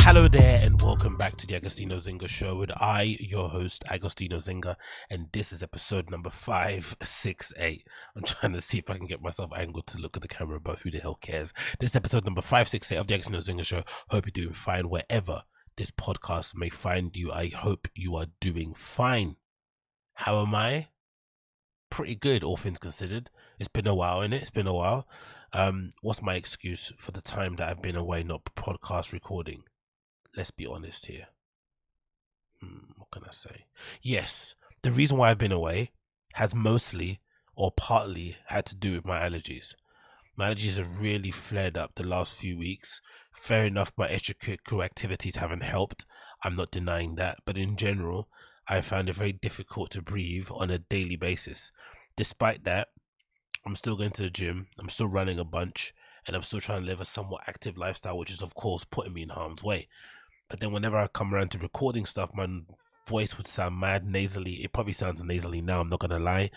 Hello there and welcome back to the Agostinho Zinga Show with I, your host, Agostinho Zinga, and this is episode number 568. I'm trying to see if I can get myself angled to look at the camera, but who the hell cares? This is episode number 568 of the Agostinho Zinga Show. Hope you're doing fine wherever this podcast may find you. I hope you are doing fine. How am I? Pretty good, all things considered. It's been a while, innit? It's been a while. What's my excuse for the time that I've been away not podcast recording? Let's be honest here. What can I say? Yes, the reason why I've been away has mostly or partly had to do with my allergies. My allergies have really flared up the last few weeks. Fair enough, my extracurricular activities haven't helped. I'm not denying that. But in general, I found it very difficult to breathe on a daily basis. Despite that, I'm still going to the gym. I'm still running a bunch. And I'm still trying to live a somewhat active lifestyle, which is, of course, putting me in harm's way. But then whenever I come around to recording stuff, my voice would sound mad nasally. It probably sounds nasally now, I'm not going to lie.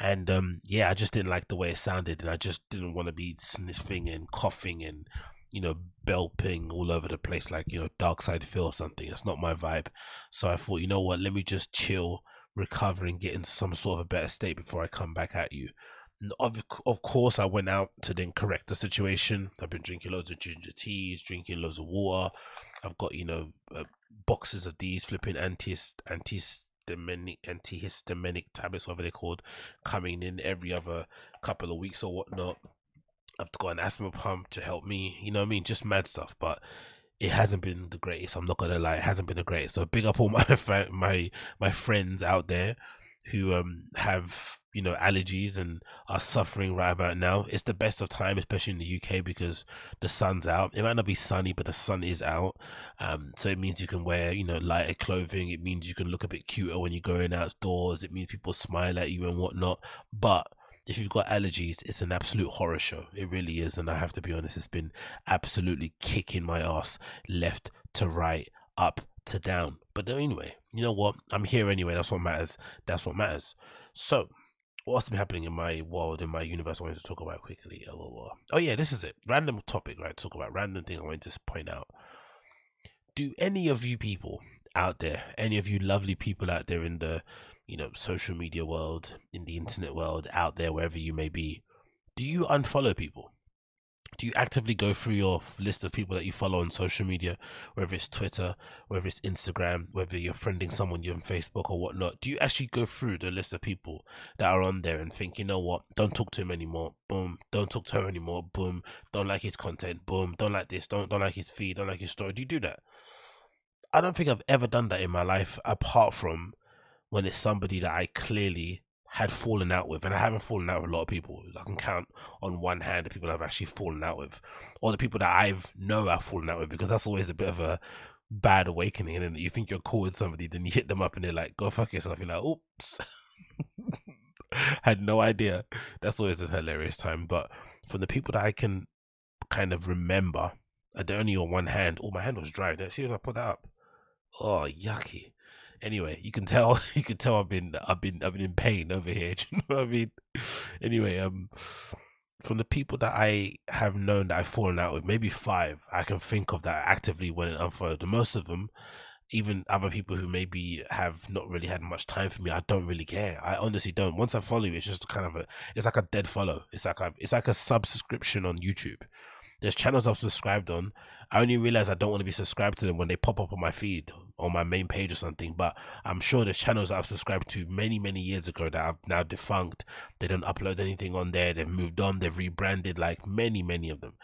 And yeah, I just didn't like the way it sounded. And I just didn't want to be sniffing and coughing and, you know, belping all over the place like, you know, Dark Side Phil or something. That's not my vibe. So I thought, you know what, let me just chill, recover and get into some sort of a better state before I come back at you. Of course, I went out to then correct the situation. I've been drinking loads of ginger teas, drinking loads of water. I've got, you know, boxes of these flipping antihistaminic tablets, whatever they're called, coming in every other couple of weeks or whatnot. I've got an asthma pump to help me, you know what I mean? Just mad stuff, but it hasn't been the greatest. I'm not going to lie, it hasn't been the greatest. So big up all my friends out there who have, you know, allergies and are suffering right about now. It's the best of time, especially in the UK, because the sun's out. It might not be sunny, but the sun is out. So it means you can wear, you know, lighter clothing. It means you can look a bit cuter when you're going outdoors. It means people smile at you and whatnot. But if you've got allergies, it's an absolute horror show. It really is. And I have to be honest, it's been absolutely kicking my ass left to right, up to down. But anyway, you know what? I'm here anyway. That's what matters. That's what matters. So what's been happening in my world, in my universe, I wanted to talk about quickly. Oh yeah, this is it. Random topic, right? Talk about random thing I wanted to point out. Do any of you people out there, any of you lovely people out there in the, you know, social media world, in the internet world, out there, wherever you may be, do you unfollow people? Do you actively go through your list of people that you follow on social media, whether it's Twitter, whether it's Instagram, whether you're friending someone, you're on Facebook or whatnot? Do you actually go through the list of people that are on there and think, you know what, don't talk to him anymore, boom, don't talk to her anymore, boom, don't like his content, boom, don't like this, don't like his feed, don't like his story? Do you do that? I don't think I've ever done that in my life, apart from when it's somebody that I clearly had fallen out with, and I haven't fallen out with a lot of people. I can count on one hand the people I've actually fallen out with, or the people that I've fallen out with, because that's always a bit of a bad awakening. And then you think you're cool with somebody, then you hit them up and they're like, go fuck yourself. You're like, oops. Had no idea. That's always a hilarious time. But from the people that I can kind of remember, they're only on one hand. Oh, my hand was dry. Let's see if I put that up. Oh, yucky. Anyway, you can tell I've been in pain over here. Do you know what I mean? Anyway, from the people that I have known that I've fallen out with, maybe 5 I can think of that I actively went and unfollowed. The most of them, even other people who maybe have not really had much time for me, I don't really care. I honestly don't. Once I follow you, it's just kind of it's like a dead follow. It's like a subscription on YouTube. There's channels I've subscribed on. I only realize I don't want to be subscribed to them when they pop up on my feed, on my main page or something. But I'm sure there's channels I've subscribed to many, many years ago that I've now defunct. They don't upload anything on there. They've moved on. They've rebranded, like many, many of them.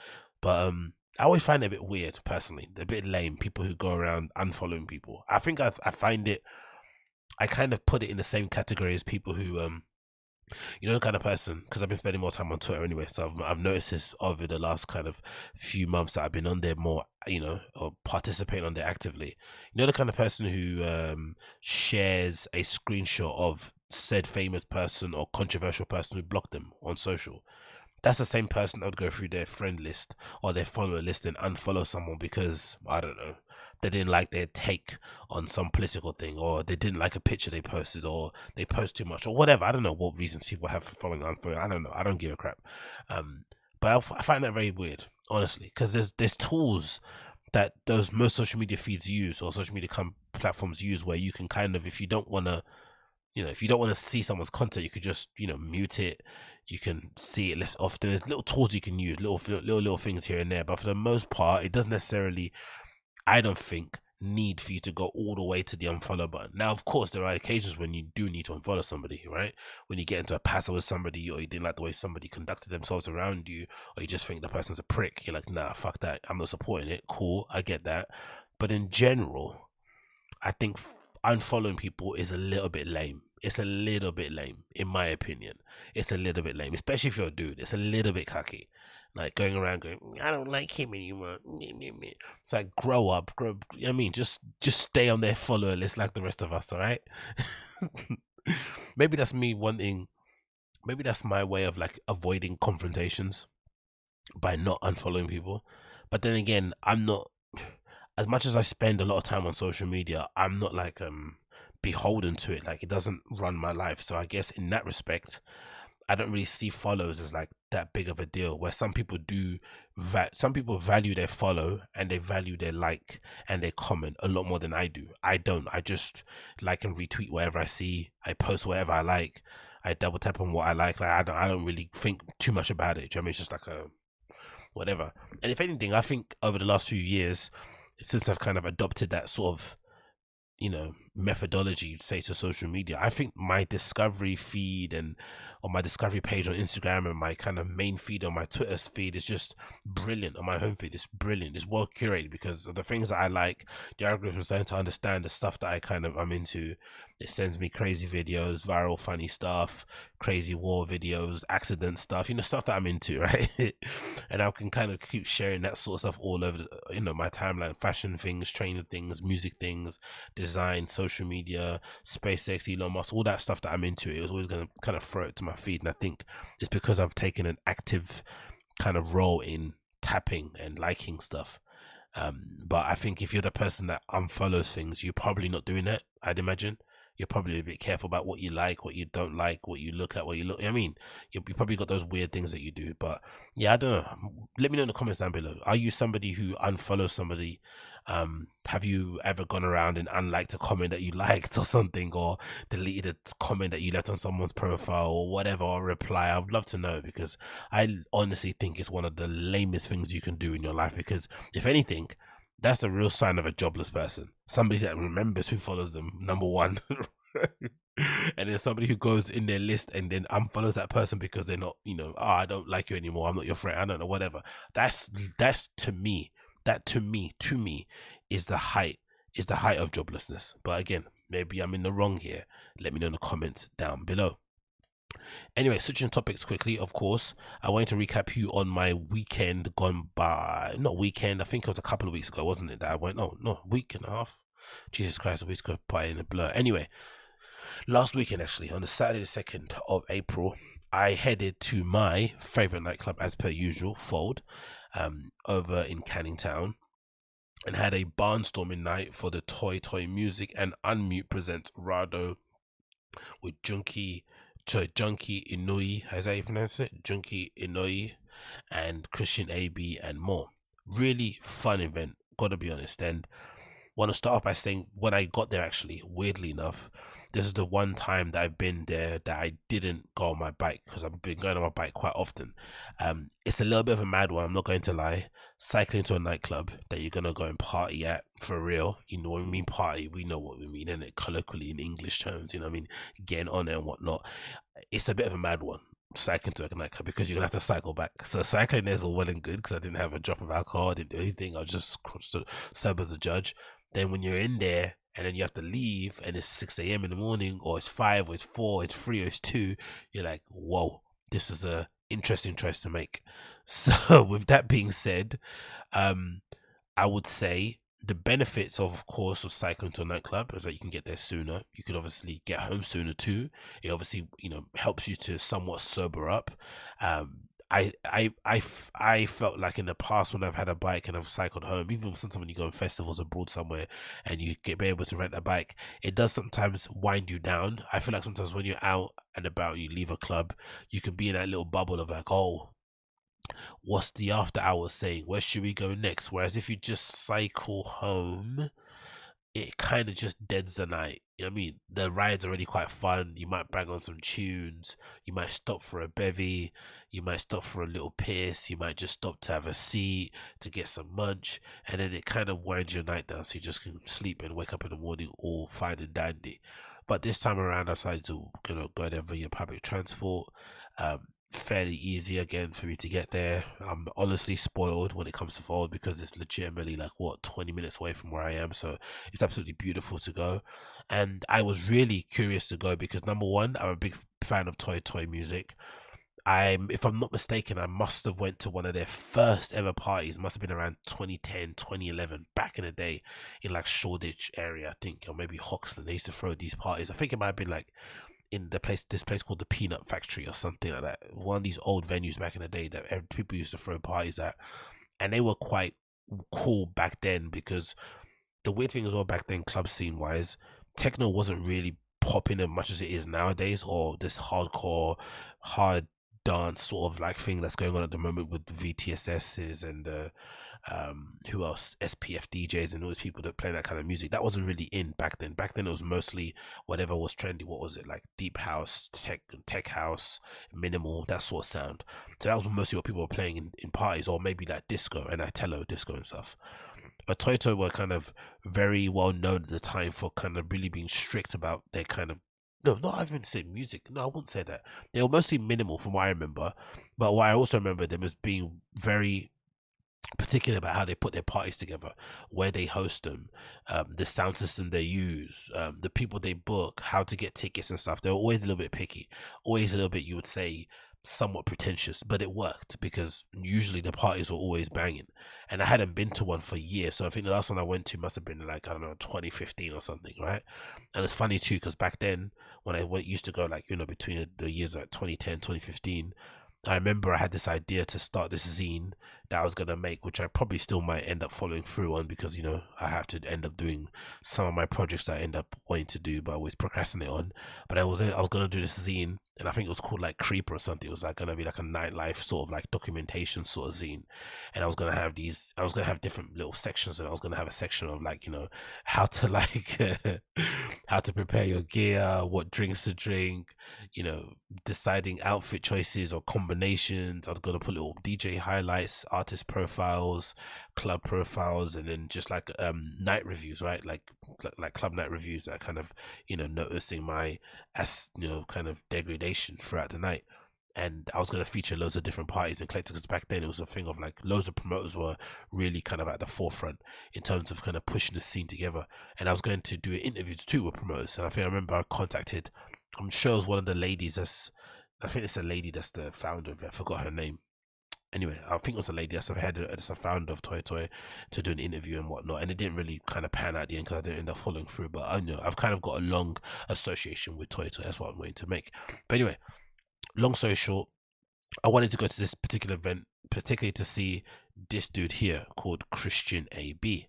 But I always find it a bit weird, personally. A bit lame, people who go around unfollowing people. I think I find it, I kind of put it in the same category as people who, you know, the kind of person, because I've been spending more time on Twitter anyway, so I've noticed this over the last kind of few months that I've been on there more, you know, or participating on there actively. You know, the kind of person who shares a screenshot of said famous person or controversial person who blocked them on social. That's the same person I would go through their friend list or their follower list and unfollow someone because, I don't know, they didn't like their take on some political thing, or they didn't like a picture they posted, or they post too much, or whatever. I don't know what reasons people have for following and unfollowing. I don't know. I don't give a crap. But I find that very weird, honestly, because there's tools that those most social media feeds use, or social media platforms use, where you can kind of, if you don't want to, you know, if you don't want to see someone's content, you could just, you know, mute it. You can see it less often. There's little tools you can use, little things here and there. But for the most part, it doesn't necessarily, I don't think, need for you to go all the way to the unfollow button. Now, of course, there are occasions when you do need to unfollow somebody, right? When you get into a passer with somebody, or you didn't like the way somebody conducted themselves around you, or you just think the person's a prick. You're like, nah, fuck that. I'm not supporting it. Cool, I get that. But in general, I think unfollowing people is a little bit lame. It's a little bit lame, in my opinion. It's a little bit lame, especially if you're a dude. It's a little bit cocky. Like, going around going, I don't like him anymore. It's like, grow up. You know what I mean? Just stay on their follower list like the rest of us, all right? Maybe that's me wanting... Maybe that's my way of, like, avoiding confrontations by not unfollowing people. But then again, I'm not... As much as I spend a lot of time on social media, I'm not, like, beholden to it. Like, it doesn't run my life. So I guess in that respect... I don't really see follows as like that big of a deal, where some people value their follow and they value their like and their comment a lot more than I do. I don't. I just like and retweet whatever I see. I post whatever I like. I double tap on what I like. Like, I don't really think too much about it. Do you know what I mean? It's just like a whatever. And if anything, I think over the last few years, since I've kind of adopted that sort of, you know, methodology, say, to social media, I think my discovery feed and on my discovery page on Instagram and my kind of main feed on my Twitter feed is just brilliant. On my home feed, it's brilliant. It's well curated because of the things that I like. The algorithm's starting to understand the stuff that I kind of am into. It sends me crazy videos, viral funny stuff, crazy war videos, accident stuff, you know, stuff that I'm into, right? And I can kind of keep sharing that sort of stuff all over, you know, my timeline. Fashion things, training things, music things, design, social media, SpaceX, Elon Musk, all that stuff that I'm into. It was always going to kind of throw it to my feed, and I think it's because I've taken an active kind of role in tapping and liking stuff. But I think if you're the person that unfollows things, you're probably not doing that. I'd imagine you're probably a bit careful about what you like, what you don't like, what you look at, what you look, I mean, you probably got those weird things that you do. But yeah, I don't know. Let me know in the comments down below. Are you somebody who unfollows somebody? Have you ever gone around and unliked a comment that you liked or something, or deleted a comment that you left on someone's profile or whatever, or reply? I would love to know, because I honestly think it's one of the lamest things you can do in your life, because if anything, that's the real sign of a jobless person. Somebody that remembers who follows them, number one. And then somebody who goes in their list and then unfollows that person because they're not, you know, oh, I don't like you anymore, I'm not your friend, I don't know, whatever. That's to me. That to me is the height of joblessness. But again, maybe I'm in the wrong here. Let me know in the comments down below. Anyway, switching topics quickly, of course, I wanted to recap you on my weekend gone by. Not weekend, I think it was a couple of weeks ago, wasn't it, that I went, week and a half. Jesus Christ, the weeks go by in a blur. Anyway, last weekend, actually, on the Saturday the 2nd of April, I headed to my favourite nightclub, as per usual, Fold, over in Canning Town, and had a barnstorming night for the Toy Music and Unmute Presents Rado with Junkie Inouye, how's that you pronounce it? Junkie Inouye and Christian AB and more. Really fun event, gotta be honest. And want to start off by saying, when I got there, actually, weirdly enough, this is the one time that I've been there that I didn't go on my bike, because I've been going on my bike quite often. It's a little bit of a mad one, I'm not going to lie. Cycling to a nightclub that you're going to go and party at, for real. You know what we mean, party, we know what we mean, and it colloquially in English terms, you know what I mean, getting on it and whatnot. It's a bit of a mad one. cycling to work at nightclub because you're going to have to cycle back. So cycling is all well and good because I didn't have a drop of alcohol. I didn't do anything. I was just serve as a judge. Then when you're in there and then you have to leave and it's 6 a.m. in the morning, or it's 5, or it's 4, it's 3, or it's 2, you're like, whoa, this was a interesting choice to make. So with that being said, I would say the benefits of course of cycling to a nightclub is that you can get there sooner. You could obviously get home sooner too. It obviously, you know, helps you to somewhat sober up. I felt like in the past when I've had a bike and I've cycled home, even sometimes when you go in festivals abroad somewhere and you get be able to rent a bike, it does sometimes wind you down. I feel like sometimes when you're out and about, you leave a club, you can be in that little bubble of like, oh, what's the after hours saying? Where should we go next? Whereas if you just cycle home, it kind of just deads the night. You know what I mean? The ride's already quite fun. You might bang on some tunes. You might stop for a bevy. You might stop for a little piss. You might just stop to have a seat, to get some munch. And then it kind of winds your night down, so you just can sleep and wake up in the morning all fine and dandy. But this time around, I decided to go there via public transport. Fairly easy again for me to get there. I'm honestly spoiled when it comes to Fold because it's legitimately 20 minutes away from where I am, so it's absolutely beautiful to go. And I was really curious to go because, number one, I'm a big fan of toy music. If I'm not mistaken, I must have went to one of their first ever parties. Must have been around 2010, 2011, back in the day, in Shoreditch area, I think, or maybe Hoxton. They used to throw these parties. I think it might have been in this place called the Peanut Factory or something like that. One of these old venues back in the day that people used to throw parties at, and they were quite cool back then because the weird thing as well back then, club scene wise, techno wasn't really popping as much as it is nowadays, or this hardcore, hard dance sort of thing that's going on at the moment with the VTSSs and who else, SPF DJs and all those people that play that kind of music. That wasn't really in back then. Back then it was mostly whatever was trendy. What was it, deep house, tech house, minimal, that sort of sound. So that was mostly what people were playing in parties, or maybe disco and Italo disco and stuff. But Toto were kind of very well known at the time for kind of really being strict about their kind of, no, not even say music. No, I wouldn't say that. They were mostly minimal from what I remember. But what I also remember them as being very particular about how they put their parties together, where they host them, the sound system they use, the people they book, how to get tickets and stuff. They were always a little bit picky, always a little bit, you would say, somewhat pretentious, but it worked because usually the parties were always banging. And I hadn't been to one for years, so I think the last one I went to must have been 2015 or something, right? And it's funny too because back then when I used to go between the years 2010, 2015, I remember I had this idea to start this zine that I was going to make, which I probably still might end up following through on because, I have to end up doing some of my projects that I end up wanting to do, but I always procrastinate on. But I was going to do this zine, and I think it was called Creeper or something. It was going to be a nightlife sort of documentation sort of zine. And I was going to have different little sections, and I was going to have a section of how to how to prepare your gear, what drinks to drink, deciding outfit choices or combinations. I was going to put little DJ highlights, artist profiles, club profiles, and then just night reviews, right? Like club night reviews, that kind of noticing my kind of degradation throughout the night. And I was going to feature loads of different parties and collectors because back then it was a thing of loads of promoters were really kind of at the forefront in terms of kind of pushing the scene together. And I was going to do interviews too with promoters, and I think I remember I contacted, I'm sure it was one of the ladies that's the founder of it. I forgot her name. Anyway, I think it was a lady that's a founder of Toy to do an interview and whatnot, and it didn't really kind of pan out at the end because I didn't end up following through. But I know I've kind of got a long association with Toy. That's what I'm waiting to make. But anyway, long story short, I wanted to go to this particular event, particularly to see this dude here called Christian AB.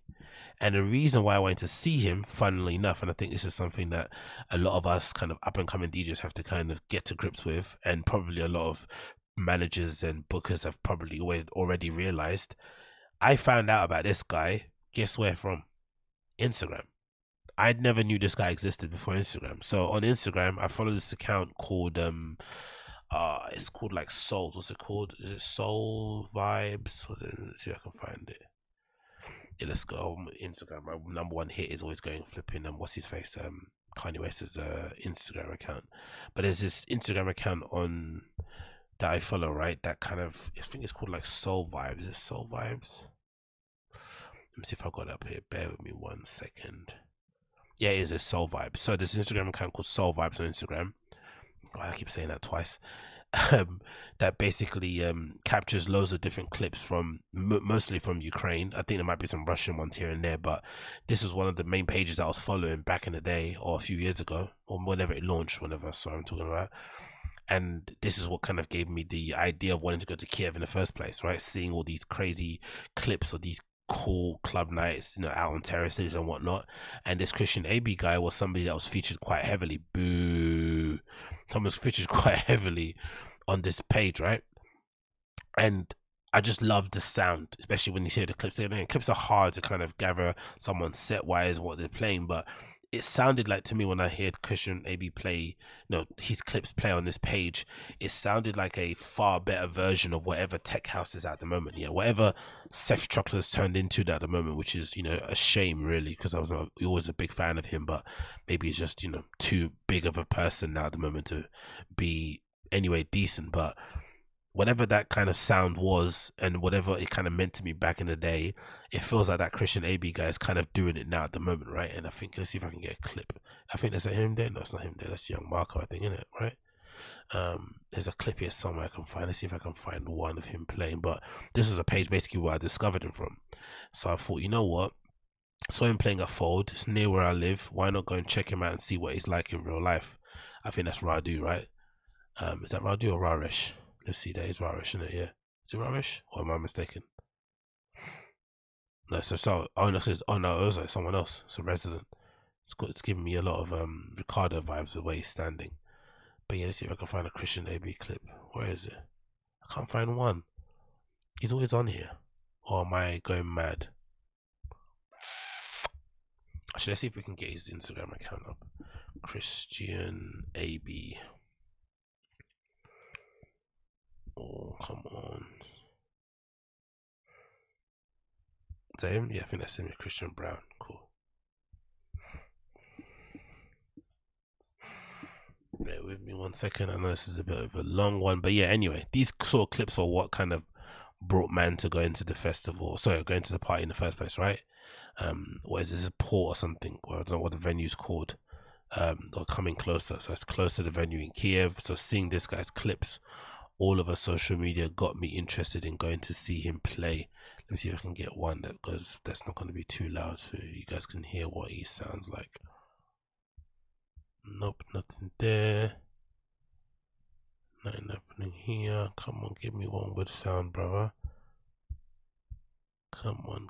And the reason why I wanted to see him, funnily enough, and I think this is something that a lot of us kind of up and coming DJs have to kind of get to grips with, and probably a lot of managers and bookers have probably already realized, I found out about this guy, guess where from? Instagram. I never knew this guy existed before Instagram. So on Instagram, I follow this account called it's called Soul. What's it called? Is it Soul Vibes? What's it? Let's see if I can find it. Yeah, let's go on Instagram. My number one hit is always going flipping what's his face? Kanye West's Instagram account. But there's this Instagram account on that I follow, right? That kind of, I think it's called like Soul Vibes. It's Soul Vibes. Let me see if I got it up here. Bear with me 1 second. Yeah, it is a Soul Vibes. So there's an Instagram account called Soul Vibes on Instagram. Oh, I keep saying that twice. That basically captures loads of different clips from mostly from Ukraine. I think there might be some Russian ones here and there, but this was one of the main pages I was following back in the day, or a few years ago, or whenever it launched, whenever I saw what I'm talking about. And this is what kind of gave me the idea of wanting to go to Kiev in the first place, right? Seeing all these crazy clips of these cool club nights, you know, out on terraces and whatnot. And this Christian AB guy was somebody that was featured quite heavily. Boo. Thomas featured quite heavily on this page, right? And I just love the sound, especially when you hear the clips. And clips are hard to kind of gather someone's set wise, what they're playing, but it sounded like to me when I heard Christian AB play, you know, his clips play on this page, it sounded like a far better version of whatever tech house is at the moment. Yeah, whatever Seth Chocolate's turned into at the moment, which is, you know, a shame really, because I was always a big fan of him, but maybe he's just, you know, too big of a person now at the moment to be anyway decent. But whatever that kind of sound was and whatever it kind of meant to me back in the day, it feels like that Christian AB guy is kind of doing it now at the moment, right? And I think, let's see if I can get a clip. I think that's him there. No, it's not him there. That's Young Marco, I think, innit, right? There's a clip here somewhere I can find. Let's see if I can find one of him playing. But this is a page basically where I discovered him from. So I thought, you know what? I saw him playing at Fold. It's near where I live. Why not go and check him out and see what he's like in real life? I think that's Rado, right? Is that Rado or Raresh? Let's see, that is Raresh, isn't it? Yeah. Is it Raresh? Or am I mistaken? No, it's someone else. It's a resident. It's giving me a lot of Ricardo vibes the way he's standing. But yeah, let's see if I can find a Christian AB clip. Where is it? I can't find one. He's always on here. Or am I going mad? Actually, let's see if we can get his Instagram account up. Christian AB. Oh, come on. Is that him? Yeah, I think that's him, Christian Brown. Cool. Bear with me 1 second. I know this is a bit of a long one, but yeah, anyway, these sort of clips are what kind of brought man to go into the festival, go into the party in the first place, right? What is this, a port or something? Well, I don't know what the venue's called. Or coming closer, so it's closer to the venue in Kiev. So seeing this guy's clips all over social media got me interested in going to see him play. Let me see if I can get one that goes. That's not going to be too loud, so you guys can hear what he sounds like. Nope, nothing there. Nothing happening here. Come on, give me one with sound, brother. Come on.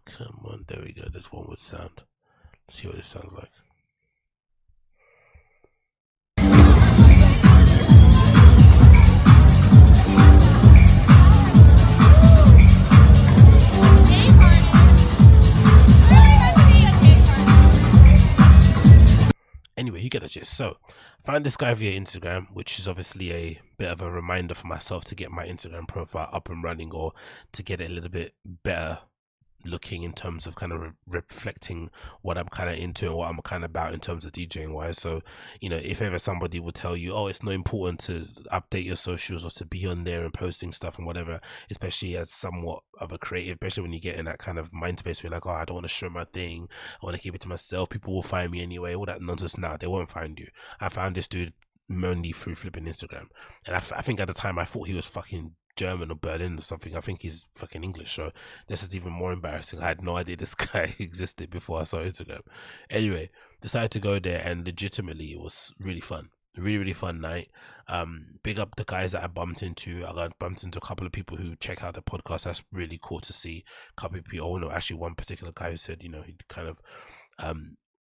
There we go. That's one with sound. Let's see what it sounds like. Anyway, you get the gist. So, find this guy via Instagram, which is obviously a bit of a reminder for myself to get my Instagram profile up and running, or to get it a little bit better looking in terms of kind of reflecting what I'm kind of into and what I'm kind of about in terms of DJing wise. So, you know, if ever somebody will tell you, oh, it's not important to update your socials or to be on there and posting stuff and whatever, especially as somewhat of a creative, especially when you get in that kind of mind space where you're like, oh, I don't want to show my thing, I want to keep it to myself, people will find me anyway, all that nonsense. Now they won't find you. I found this dude mainly through flipping Instagram, and I think at the time I thought he was fucking German or Berlin or something. I think he's fucking English, so this is even more embarrassing. I had no idea this guy existed before I saw Instagram. Anyway, decided to go there, and legitimately it was really fun. Really fun night. Big up the guys that I bumped into. I got bumped into a couple of people who check out the podcast. That's really cool to see. A couple of people, actually one particular guy who said, you know, he kind of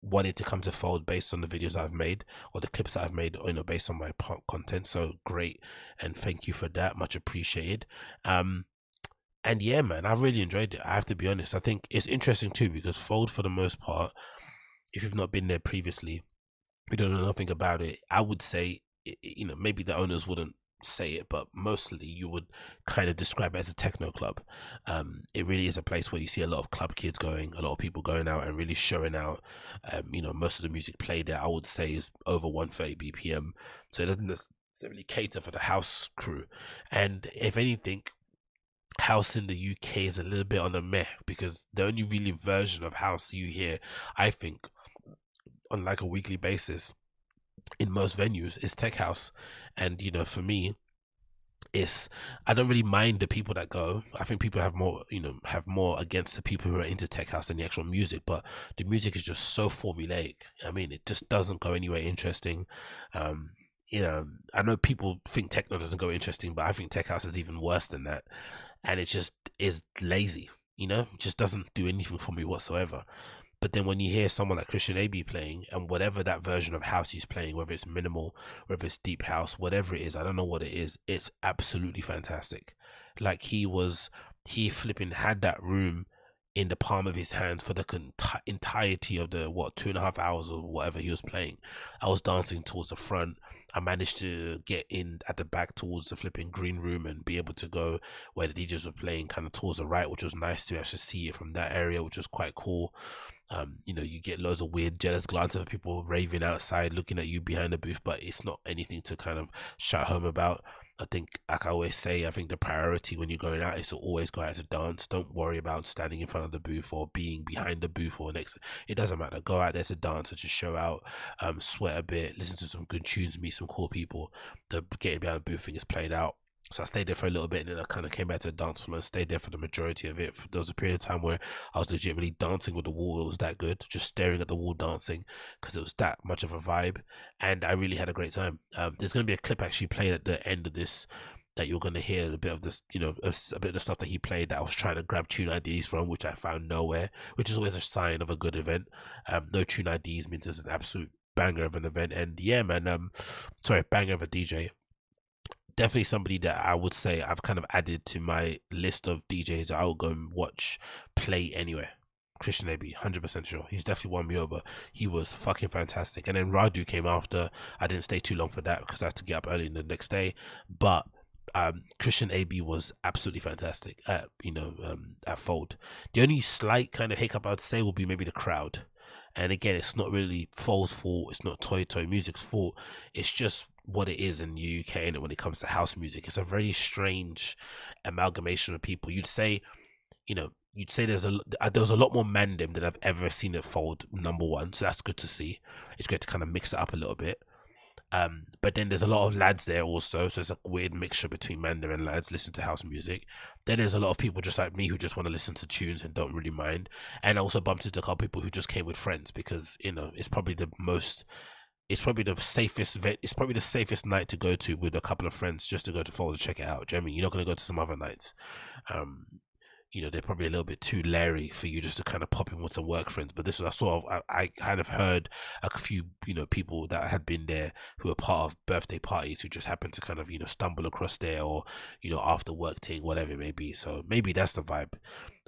wanted to come to Fold based on the videos I've made, or the clips I've made, based on my content. So great, and thank you for that, much appreciated. And yeah, man, I really enjoyed it, I have to be honest. I think it's interesting too, because Fold, for the most part, if you've not been there previously, you don't know nothing about it. I would say, you know, maybe the owners wouldn't say it, but mostly you would kind of describe it as a techno club. It really is a place where you see a lot of club kids going, a lot of people going out and really showing out. Most of the music played there, I would say, is over 130 bpm, so it doesn't doesn't really cater for the house crew. And if anything, house in the UK is a little bit on the meh, because the only really version of house you hear, I think, on like a weekly basis in most venues is tech house. And, you know, for me, it's, I don't really mind the people that go. I think people have more, you know, have more against the people who are into tech house than the actual music, but the music is just so formulaic. I mean, it just doesn't go anywhere interesting. You know, I know people think techno doesn't go interesting, but I think tech house is even worse than that. And it just is lazy, you know, it just doesn't do anything for me whatsoever. But then when you hear someone like Christian AB playing, and whatever that version of house he's playing, whether it's minimal, whether it's deep house, whatever it is, I don't know what it is, it's absolutely fantastic. Like he flipping had that room in the palm of his hands for the entirety of the, 2.5 hours or whatever he was playing. I was dancing towards the front. I managed to get in at the back towards the flipping green room and be able to go where the DJs were playing, kind of towards the right, which was nice to actually see it from that area, which was quite cool. You know, you get loads of weird jealous glances of people raving outside looking at you behind the booth, but it's not anything to kind of shout home about. I think, like I always say, I think the priority when you're going out is to always go out to dance. Don't worry about standing in front of the booth or being behind the booth or next. It doesn't matter. Go out there to dance and just show out, sweat a bit, listen to some good tunes, meet some cool people. The getting behind the booth thing is played out. So I stayed there for a little bit, and then I kind of came back to the dance floor and stayed there for the majority of it. There was a period of time where I was legitimately dancing with the wall. It was that good, just staring at the wall dancing, because it was that much of a vibe, and I really had a great time. There's going to be a clip actually played at the end of this that you're going to hear a bit of this, you know, a bit of the stuff that he played that I was trying to grab tune IDs from, which I found nowhere, which is always a sign of a good event. No tune IDs means it's an absolute banger of an event. And yeah, man, sorry, banger of a DJ. Definitely somebody that I would say I've kind of added to my list of DJs that I will go and watch play anywhere. Christian AB, 100% sure. He's definitely won me over. He was fucking fantastic. And then Rado came after. I didn't stay too long for that because I had to get up early the next day. But Christian AB was absolutely fantastic at, you know, at Fold. The only slight kind of hiccup I'd say would be maybe the crowd. And again, it's not really Fold's fault. It's not Toy Music's fault. It's just what it is in the UK, and when it comes to house music, it's a very strange amalgamation of people. You'd say, you know, you'd say there's a lot more mandem than I've ever seen at Fold, number one, so that's good to see. It's great to kind of mix it up a little bit. But then there's a lot of lads there also, so it's a weird mixture between mandem and lads listen to house music. Then there's a lot of people just like me who just want to listen to tunes and don't really mind. And I also bumped into a couple people who just came with friends, because, you know, it's probably the safest night to go to with a couple of friends, just to go to Fold and check it out. Do you know what I mean? You're not going to go to some other nights. You know, they're probably a little bit too leery for you just to kind of pop in with some work friends. But this was, I kind of heard a few, you know, people that had been there who were part of birthday parties who just happened to kind of, you know, stumble across there, or, you know, after work thing, whatever it may be. So maybe that's the vibe.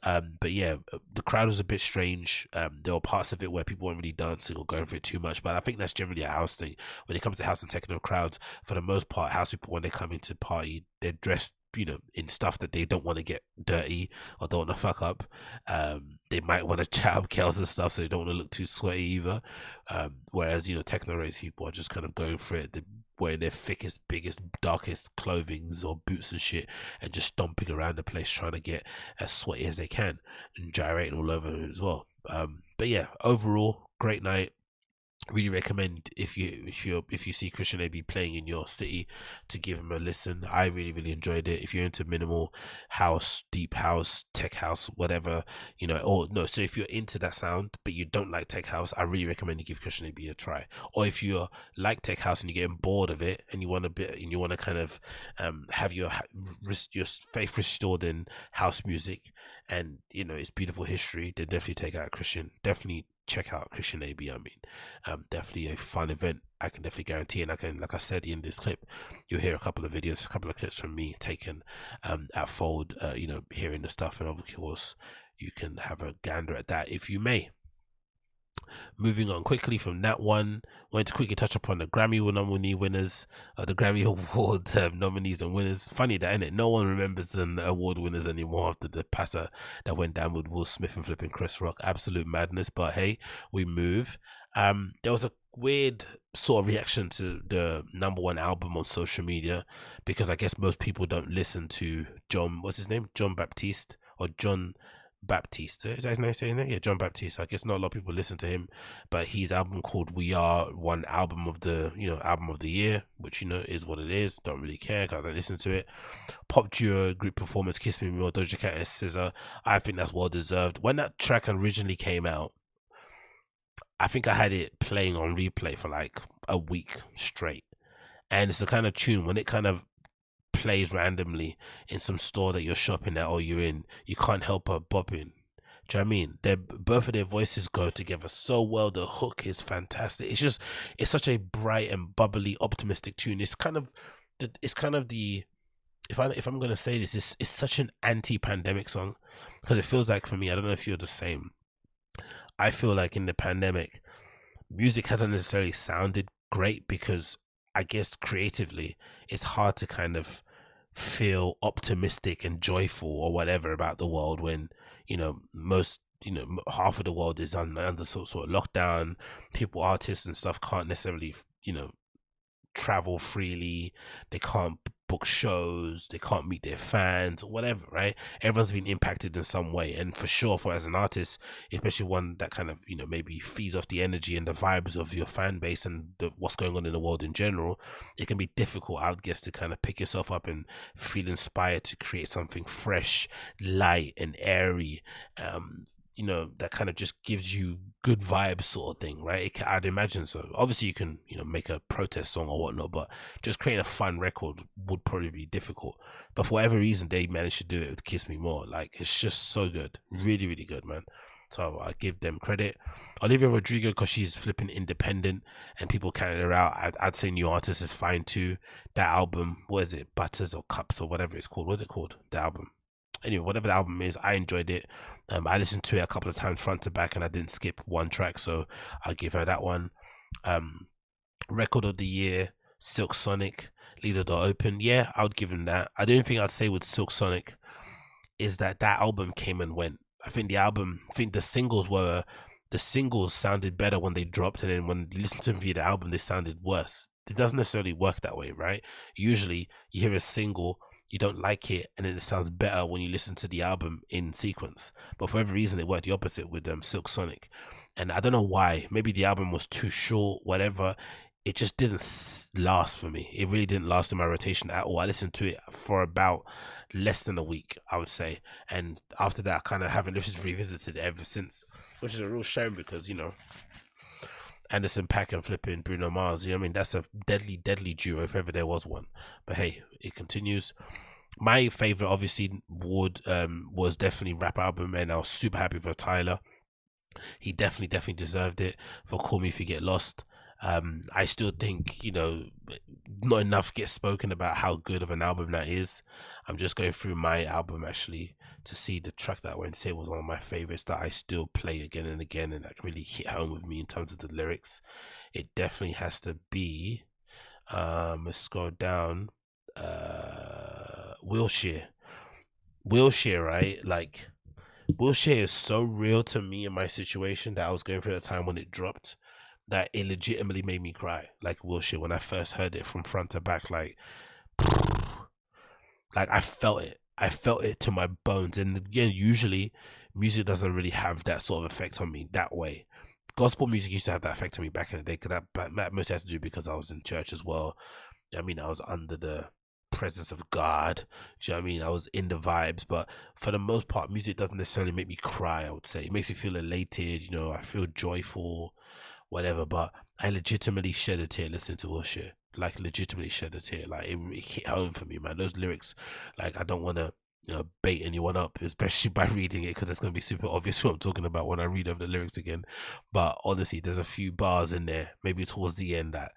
But yeah, the crowd was a bit strange. There were parts of it where people weren't really dancing or going for it too much, but I think that's generally a house thing. When it comes to house and techno crowds, for the most part, house people, when they come into party, they're dressed, you know, in stuff that they don't want to get dirty or don't want to fuck up. They might want to chat up girls and stuff, so they don't want to look too sweaty either. Whereas, you know, techno race people are just kind of going for it. They're wearing their thickest, biggest, darkest clothings or boots and shit, and just stomping around the place trying to get as sweaty as they can and gyrating all over it as well. But yeah, overall, great night. Really recommend, if you see Christian AB playing in your city, to give him a listen. I really enjoyed it. If you're into minimal house, deep house, tech house, whatever, you know, or no, so if you're into that sound but you don't like tech house, I really recommend you give Christian AB a try. Or if you like tech house and you're getting bored of it and you want a bit, and you want to kind of have your faith restored in house music, and you know, it's beautiful history, then definitely check out Christian AB. I mean, definitely a fun event, I can definitely guarantee. And I can, like I said in this clip, you'll hear a couple of clips from me taken at Fold, you know, hearing the stuff, and of course you can have a gander at that if you may. Moving on quickly from that one, I want to quickly touch upon the the Grammy Award nominees and winners. Funny that, isn't it? No one remembers the award winners anymore after the passer that went down with Will Smith and flipping Chris Rock. Absolute madness, but hey, we move. There was a weird sort of reaction to the #1 album on social media, because I guess most people don't listen to Jon Batiste. Is that his name saying that? Yeah, Jon Batiste. I guess not a lot of people listen to him, but his album called We Are won album of the year, which, you know, is what it is. Don't really care because I don't listen to it. Pop duo group performance Kiss Me More, Doja Cat and SZA. I think that's well deserved. When that track originally came out, I think I had it playing on replay for like a week straight, and it's the kind of tune when it kind of plays randomly in some store that you're shopping at or you're in, you can't help but bopping. Do you know what I mean? Both of their voices go together so well. The hook is fantastic. It's just, it's such a bright and bubbly, optimistic tune. It's kind of the if I'm gonna say this, it's such an anti-pandemic song, because it feels like, for me, I don't know if you're the same, I feel like in the pandemic, music hasn't necessarily sounded great because, I guess, creatively it's hard to kind of feel optimistic and joyful or whatever about the world when, you know, most, you know, half of the world is under some sort of lockdown. People, artists and stuff can't necessarily, you know, travel freely, they can't book shows, they can't meet their fans or whatever, right? Everyone's been impacted in some way, and for sure, for as an artist, especially one that kind of, you know, maybe feeds off the energy and the vibes of your fan base and what's going on in the world in general, it can be difficult, I would guess, to kind of pick yourself up and feel inspired to create something fresh, light and airy, you know, that kind of just gives you good vibes sort of thing, right? I'd imagine so. Obviously you can, you know, make a protest song or whatnot, but just creating a fun record would probably be difficult. But for whatever reason, they managed to do it with Kiss Me More. Like, it's just so good. Really, really good, man. So I give them credit. Olivia Rodrigo, because she's flipping independent and people carrying her out, I'd say new artist is fine too. That album, what is it? Butters or Cups or whatever it's called. What's it called? The album. Anyway, whatever the album is, I enjoyed it. I listened to it a couple of times front to back and I didn't skip one track, so I'll give her that one. Record of the year, Silk Sonic, Leave the Door Open. Yeah, I would give him that. I don't think I'd say with Silk Sonic is that album came and went. I think the singles were, the singles sounded better when they dropped, and then when you listen to them via the album, they sounded worse. It doesn't necessarily work that way, right? Usually you hear a single, you don't like it, and then it sounds better when you listen to the album in sequence. But for every reason, it worked the opposite with Silk Sonic, and I don't know why. Maybe the album was too short, whatever. It just didn't last for me. It really didn't last in my rotation at all. I listened to it for about less than a week, I would say, and after that I kind of haven't revisited it ever since, which is a real shame, because, you know, Anderson Paak and flipping Bruno Mars, you know what I mean? That's a deadly, deadly duo if ever there was one. But hey, it continues. My favorite, obviously, Ward was definitely rap album, and I was super happy for Tyler. He definitely deserved it for Call Me If You Get Lost. I still think, you know, not enough gets spoken about how good of an album that is. I'm just going through my album actually to see the track that I went to say was one of my favorites that I still play again and again, and that really hit home with me in terms of the lyrics. It definitely has to be, let's scroll down, Wilshire, right? Like, Wilshire is so real to me in my situation that I was going through at the time when it dropped, that it legitimately made me cry. Like, Wilshire, when I first heard it from front to back, like I felt it to my bones. And again, usually music doesn't really have that sort of effect on me that way. Gospel music used to have that effect on me back in the day, because that mostly has to do because I was in church as well. I mean, I was under the presence of God, do you know what I mean? I was in the vibes. But for the most part, music doesn't necessarily make me cry, I would say. It makes me feel elated, you know, I feel joyful, whatever, but I legitimately shed a tear listening to Wilshire. Like, legitimately shed a tear. Like, it hit home for me, man. Those lyrics, like, I don't want to, you know, bait anyone up, especially by reading it, because it's going to be super obvious what I'm talking about when I read over the lyrics again. But honestly, there's a few bars in there, maybe towards the end, that,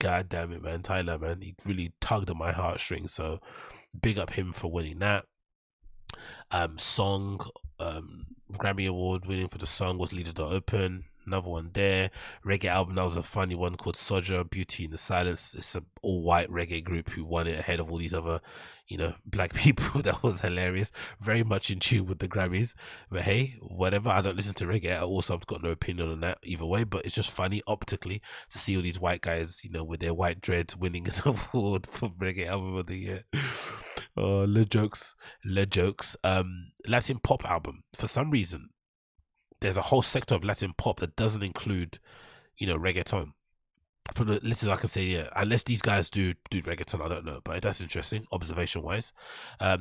god damn it, man. Tyler, man, he really tugged at my heartstrings. So big up him for winning that. Song, Grammy Award winning for the song was Leave the Door Open. another one there. Reggae album, that was a funny one called Soja, Beauty in the Silence. It's an all-white reggae group who won it ahead of all these other, you know, black people. That was hilarious. Very much in tune with the Grammys. But hey, whatever. I don't listen to reggae at all, so I've got no opinion on that either way. But it's just funny optically to see all these white guys, you know, with their white dreads winning an award for reggae album of the year. Oh, le jokes. Latin pop album. For some reason, there's a whole sector of Latin pop that doesn't include, you know, reggaeton. From the listeners, I can say, yeah, unless these guys do reggaeton, I don't know, but that's interesting, observation-wise.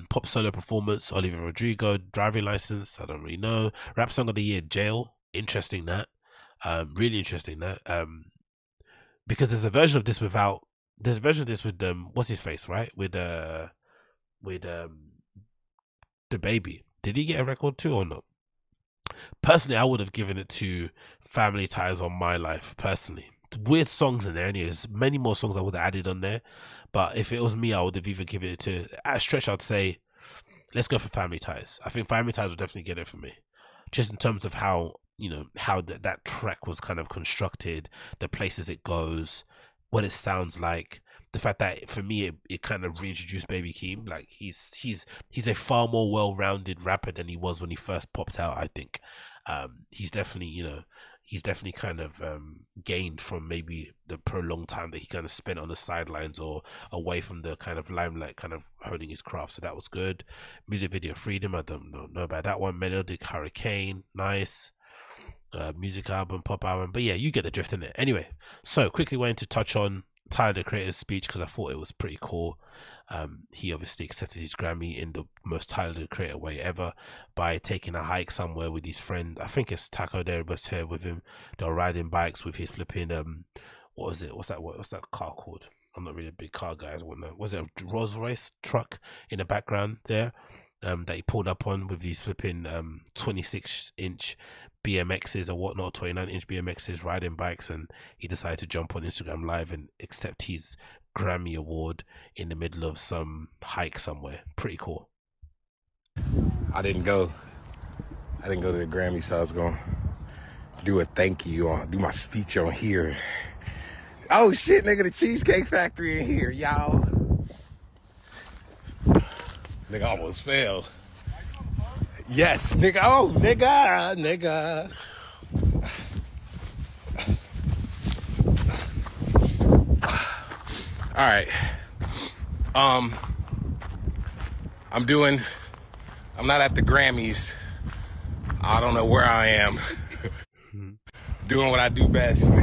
Pop solo performance, Olivia Rodrigo. Driving License, I don't really know. Rap Song of the Year, Jail. Interesting that. Really interesting that. Because there's a version of this without... There's a version of this with, what's his face, right? With DaBaby. Did he get a record too or not? Personally, I would have given it to Family Ties on My Life, personally. Weird songs in there, anyway. There's many more songs I would have added on there. But if it was me, I would have either given it to... At a stretch, I'd say, let's go for Family Ties. I think Family Ties would definitely get it for me. Just in terms of how, you know, how that track was kind of constructed, the places it goes, what it sounds like. The fact that, for me, it kind of reintroduced Baby Keem. Like, he's a far more well-rounded rapper than he was when he first popped out, I think. He's definitely, you know, kind of gained from maybe the prolonged time that he kind of spent on the sidelines or away from the kind of limelight, kind of honing his craft. So that was good. Music video Freedom, I don't know about that one. Melodic Hurricane, nice. Music album, pop album. But yeah, you get the drift, innit? Anyway, so quickly wanted to touch on Tyler the Creator's speech because I thought it was pretty cool. He obviously accepted his Grammy in the most Tyler the Creator way ever by taking a hike somewhere with his friend. I think it's Taco De Roberto with him. They're riding bikes with his flipping what's that car called? I'm not really a big car guy, I don't know. Was it a Rolls Royce truck in the background there? That he pulled up on with these flipping 26-inch BMXs or whatnot, 29-inch BMXs, riding bikes, and he decided to jump on Instagram Live and accept his Grammy Award in the middle of some hike somewhere. Pretty cool. I didn't go to the Grammy, so I was going to do a thank you, do my speech on here. Oh shit, nigga, the Cheesecake Factory in here, y'all. Nigga, almost failed. Yes, nigga. Oh, nigga. All right. I'm not at the Grammys. I don't know where I am. Doing what I do best.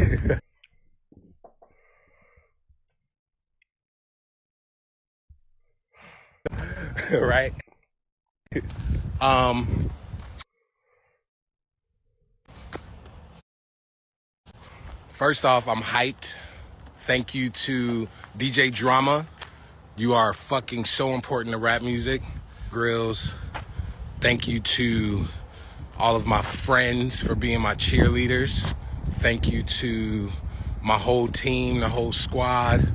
Right? First off, I'm hyped. Thank you to DJ Drama. You are fucking so important to rap music. Grills. Thank you to all of my friends for being my cheerleaders. Thank you to my whole team, the whole squad.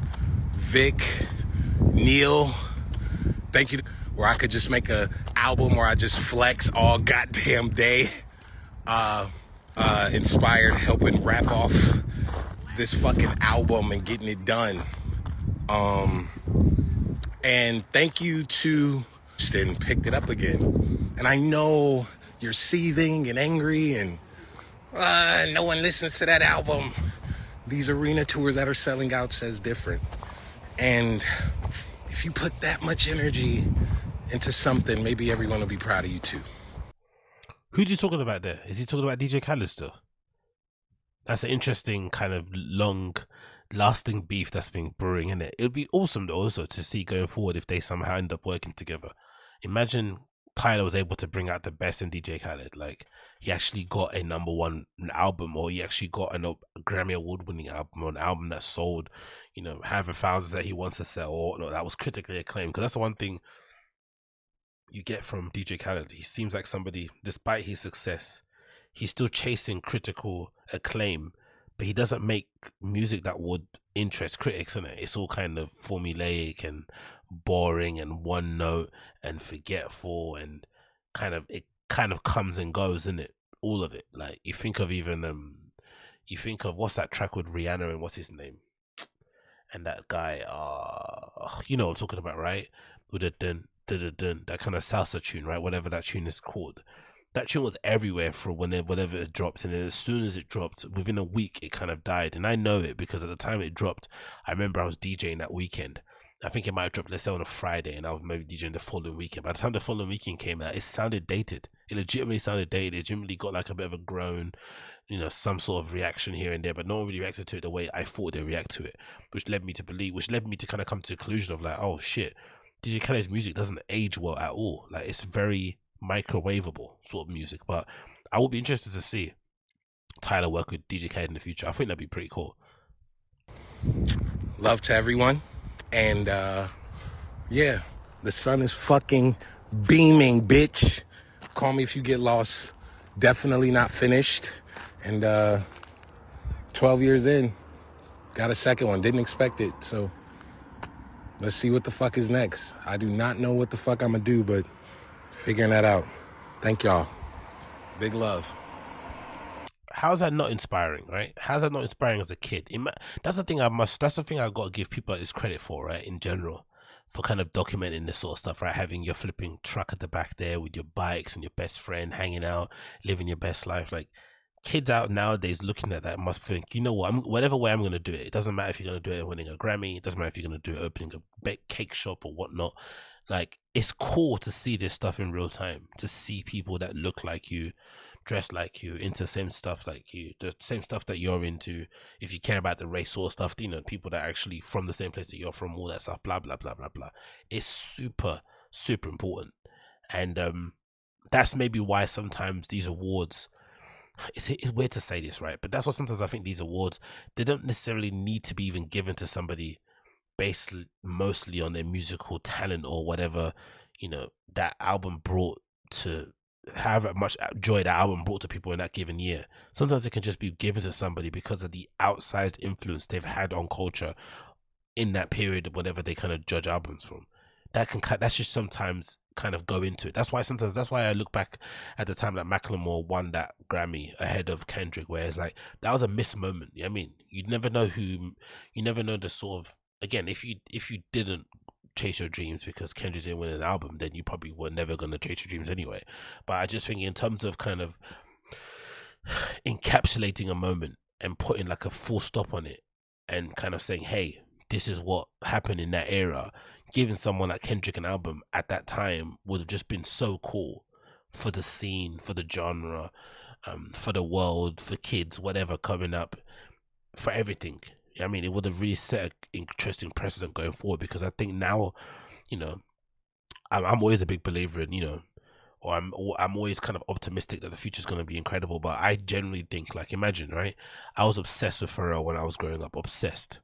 Vic, Neil. Thank you. Where I could just make a album where I just flex all goddamn day, inspired, helping rap off this fucking album and getting it done. And thank you to Stin, picked it up again. And I know you're seething and angry and no one listens to that album. These arena tours that are selling out says different. And if you put that much energy into something, maybe everyone will be proud of you too. Who's he talking about there? Is he talking about DJ Callister? That's an interesting kind of long lasting beef that's been brewing, isn't it? It would be awesome also to see going forward if they somehow end up working together. Imagine Tyler was able to bring out the best in DJ Khaled. Like, he actually got a number one album, or he actually got a Grammy award winning album, or an album that sold, you know, however thousands that he wants to sell, or no, that was critically acclaimed. Because that's the one thing you get from DJ Khaled. He seems like somebody, despite his success, he's still chasing critical acclaim, but he doesn't make music that would interest critics, innit? It's all kind of formulaic and boring and one note and forgetful and kind of, it kind of comes and goes, isn't it? All of it. Like, you think of even you think of what's that track with Rihanna and what's his name? And that guy, you know what I'm talking about, right? With a dun, dun, dun, dun, that kind of salsa tune, right? Whatever that tune is called. That tune was everywhere for whenever it dropped. And then as soon as it dropped, within a week, it kind of died. And I know it because at the time it dropped, I remember I was DJing that weekend. I think it might have dropped, let's say, on a Friday, and I was maybe DJing the following weekend. By the time the following weekend came out, it sounded dated. It legitimately sounded dated. It legitimately got like a bit of a groan, you know, some sort of reaction here and there, but no one really reacted to it the way I thought they react to it, which led me to believe, which led me to kind of come to the conclusion of like, oh shit, DJ Khaled's music doesn't age well at all. Like, it's very microwavable sort of music. But I would be interested to see Tyler work with DJ Khaled in the future. I think that'd be pretty cool. Love to everyone. And yeah, the sun is fucking beaming, bitch. Call Me If You Get Lost. Definitely not finished. And 12 years in, got a second one. Didn't expect it. So let's see what the fuck is next. I do not know what the fuck I'm going to do, but figuring that out. Thank y'all. Big love. How's that not inspiring, right? How's that not inspiring as a kid? That's the thing I got to give people is credit for, right? In general, for kind of documenting this sort of stuff, right? Having your flipping truck at the back there with your bikes and your best friend hanging out, living your best life. Like, kids out nowadays looking at that must think, you know what, whatever way I'm going to do it. It doesn't matter if you're going to do it winning a Grammy. It doesn't matter if you're going to do it opening a cake shop or whatnot. Like, it's cool to see this stuff in real time, to see people that look like you, dress like you, into the same stuff like you, the same stuff that you're into. If you care about the race or stuff, you know, people that are actually from the same place that you're from, all that stuff, blah blah blah blah blah. It's super super important. And that's maybe why sometimes these awards, it's weird to say this, right, but that's what sometimes I think these awards, they don't necessarily need to be even given to somebody based mostly on their musical talent or whatever, you know, that album brought to however much joy that album brought to people in that given year. Sometimes it can just be given to somebody because of the outsized influence they've had on culture in that period, whatever they kind of judge albums from. That's just sometimes kind of go into it. That's why I look back at the time that Macklemore won that Grammy ahead of Kendrick, where it's like, that was a missed moment. You know what I mean? You never know the sort of, again, if you didn't chase your dreams because Kendrick didn't win an album, then you probably were never going to chase your dreams anyway. But I just think in terms of kind of encapsulating a moment and putting like a full stop on it and kind of saying, hey, this is what happened in that era, giving someone like Kendrick an album at that time would have just been so cool for the scene, for the genre, for the world, for kids, whatever coming up, for everything. I mean, it would have really set an interesting precedent going forward, because I think now, you know, I'm always a big believer in, you know, I'm always kind of optimistic that the future is going to be incredible. But I generally think, like, imagine, right? I was obsessed with Pharrell when I was growing up, obsessed,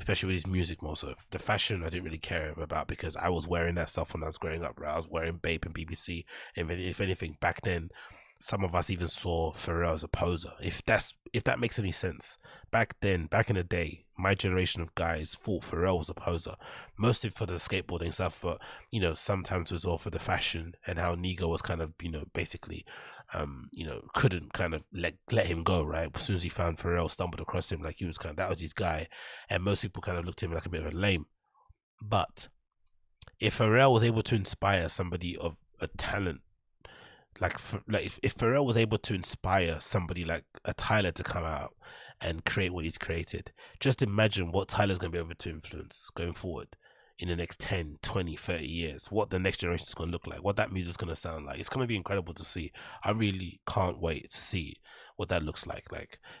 especially with his music more so. The fashion I didn't really care about because I was wearing that stuff when I was growing up, right? I was wearing Bape and BBC. And if anything, back then, some of us even saw Pharrell as a poser, if that makes any sense. Back then, back in the day, my generation of guys thought Pharrell was a poser, mostly for the skateboarding stuff, but, you know, sometimes it was all for the fashion and how Nigo was kind of, you know, basically, you know, couldn't kind of let him go, right? As soon as he found Pharrell, stumbled across him, like, he was kind of, that was his guy, and most people kind of looked at him like a bit of a lame. But if Pharrell was able to inspire somebody of a talent, if Pharrell was able to inspire somebody like a Tyler to come out and create what he's created, just imagine what Tyler's going to be able to influence going forward in the next 10, 20, 30 years, what the next generation is going to look like, what that music's going to sound like. It's going to be incredible to see. I really can't wait to see what that looks like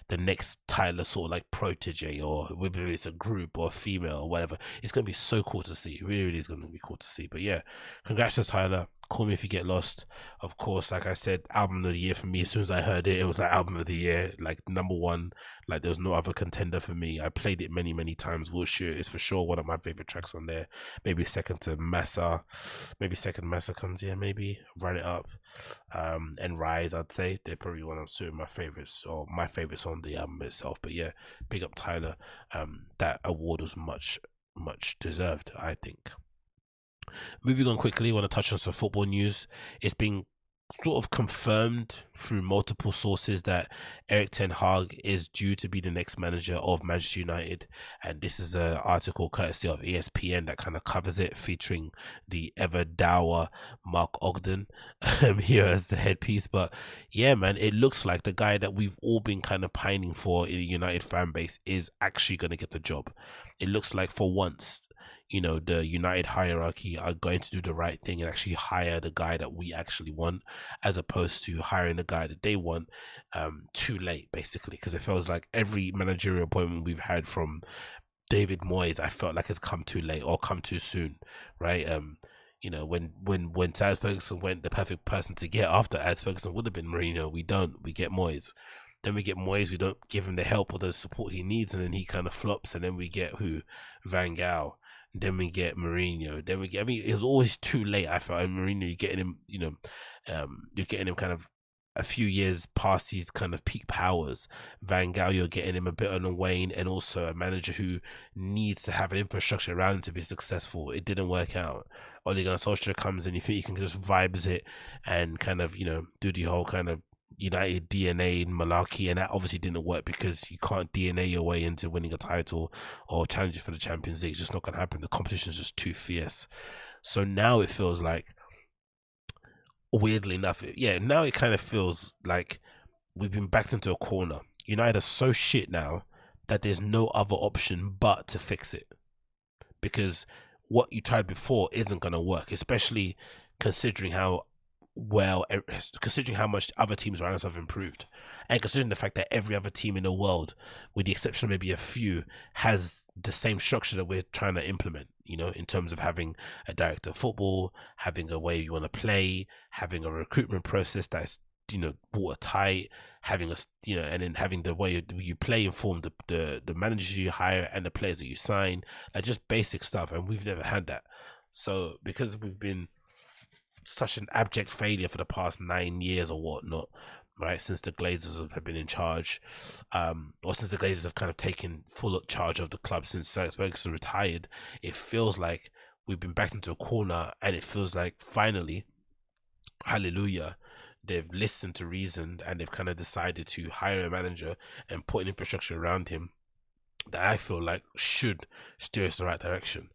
the next Tyler sort of like protege, or whether it's a group or a female or whatever. It's going to be so cool to see. It really, really is going to be cool to see. But yeah, congrats to Tyler. Call Me If You Get Lost. Of course, like I said, album of the year for me. As soon as I heard it, it was like album of the year, like number one. Like, there was no other contender for me. I played it many, many times. Wilshire is for sure one of my favorite tracks on there. Maybe second to Massa. Maybe second Massa comes here. Maybe Run It Up, and Rise. I'd say they're probably one of my favorites, or my favorites on the album itself. But yeah, big up Tyler. That award was much, much deserved, I think. Moving on quickly, I want to touch on some football news. It's been sort of confirmed through multiple sources that Erik ten Hag is due to be the next manager of Manchester United, and this is an article courtesy of ESPN that kind of covers it, featuring the ever dour Mark Ogden here as the headpiece. But yeah, man, it looks like the guy that we've all been kind of pining for in the United fan base is actually going to get the job. It looks like for once, you know, the United hierarchy are going to do the right thing and actually hire the guy that we actually want, as opposed to hiring the guy that they want too late, basically. Because it feels like every managerial appointment we've had from David Moyes, I felt like it's come too late or come too soon, right? You know, when Alex Ferguson went, the perfect person to get after Alex Ferguson would have been Mourinho. We don't. We get Moyes. Then we get Moyes, we don't give him the help or the support he needs, and then he kind of flops. And then we get who? Van Gaal. Then we get Mourinho. Then we get, I mean, it was always too late, I felt. And Mourinho, you're getting him, you know, you're getting him kind of a few years past his kind of peak powers. Van Gaal, you're getting him a bit on the wane, and also a manager who needs to have an infrastructure around him to be successful. It didn't work out. Ole Gunnar Solskjaer comes in, you think you can just vibes it and kind of, you know, do the whole kind of United DNA and malarkey, and that obviously didn't work, because you can't DNA your way into winning a title or challenging for the Champions League. It's just not going to happen. The competition is just too fierce. So now it feels like, weirdly enough, now it kind of feels like we've been backed into a corner. United are so shit now that there's no other option but to fix it, because what you tried before isn't going to work, especially considering how much other teams around us have improved, and considering the fact that every other team in the world, with the exception of maybe a few, has the same structure that we're trying to implement, you know, in terms of having a director of football, having a way you want to play, having a recruitment process that's, you know, watertight, having a, you know, and then having the way you play inform the managers you hire and the players that you sign, like just basic stuff. And we've never had that. So because we've been such an abject failure for the past 9 years or whatnot, right, since the Glazers have been in charge, or since the Glazers have kind of taken full charge of the club since Sir Alex Ferguson retired, it feels like we've been backed into a corner. And it feels like finally, hallelujah, they've listened to reason and they've kind of decided to hire a manager and put an infrastructure around him that I feel like should steer us in the right direction.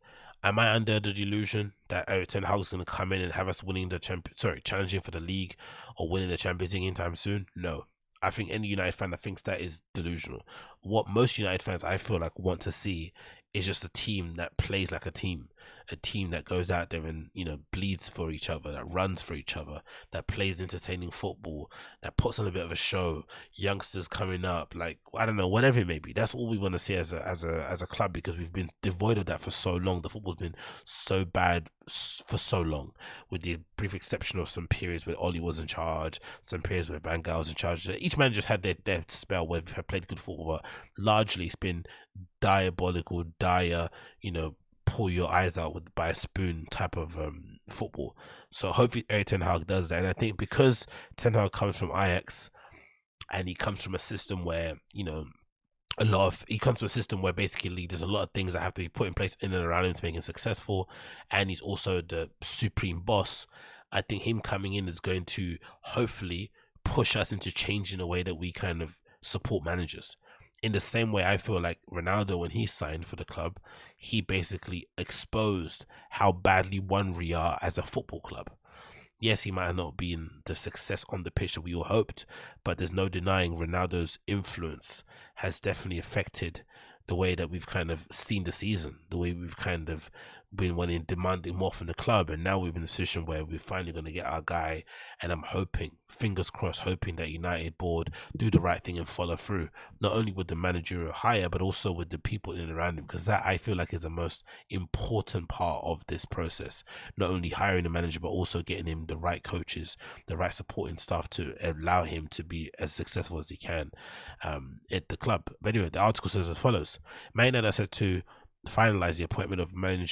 Am I under the delusion that Erik ten Hag is going to come in and have us winning the challenging for the league or winning the Champions League anytime soon? No. I think any United fan that thinks that is delusional. What most United fans, I feel like, want to see is just a team that plays like a team that goes out there and, you know, bleeds for each other, that runs for each other, that plays entertaining football, that puts on a bit of a show, youngsters coming up, like, I don't know, whatever it may be. That's all we want to see as a club, because we've been devoid of that for so long. The football's been so bad for so long, with the brief exception of some periods where Oli was in charge, some periods where Van Gaal was in charge. Each manager's had their spell where they've played good football, but largely it's been diabolical, dire, you know, pull your eyes out by a spoon type of football. So hopefully Erik ten Hag does that. And I think because ten Hag comes from Ajax, and he comes from a system where, you know, he comes from a system where basically there's a lot of things that have to be put in place in and around him to make him successful, and he's also the supreme boss. I think him coming in is going to hopefully push us into changing the way that we kind of support managers. In the same way, I feel like Ronaldo, when he signed for the club, he basically exposed how badly one we are as a football club. Yes, he might have not been the success on the pitch that we all hoped, but there's no denying Ronaldo's influence has definitely affected the way that we've kind of seen the season, the way we've kind of been wanting, demanding more from the club. And now we're in a position where we're finally going to get our guy, and I'm hoping, fingers crossed, hoping that United board do the right thing and follow through, not only with the managerial hire but also with the people in and around him, because that, I feel like, is the most important part of this process. Not only hiring a manager, but also getting him the right coaches, the right supporting staff to allow him to be as successful as he can at the club. But anyway, the article says as follows: Man United said to finalize the appointment of Erik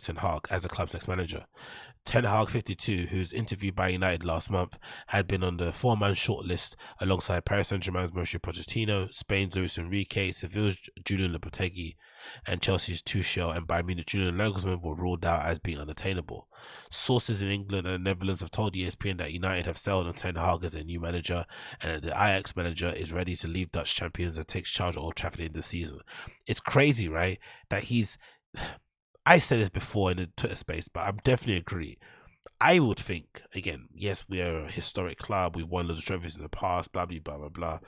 ten Hag as the club's next manager. Ten Hag, 52, who's interviewed by United last month, had been on the four-man shortlist alongside Paris Saint-Germain's Mauricio Pochettino, Spain's Luis Enrique, Seville's Julian Lopetegui, and Chelsea's Tuchel and Bayern Munich Julian Nagelsmann were ruled out as being unattainable. Sources in England and the Netherlands have told ESPN that United have settled on Ten Hag as a new manager and that the Ajax manager is ready to leave Dutch champions and takes charge of Old Trafford in the season. It's crazy, right? That he's... I said this before in the Twitter space, but I definitely agree. I would think, again, yes, we are a historic club. We've won loads of trophies in the past, blah, blah, blah, blah, blah.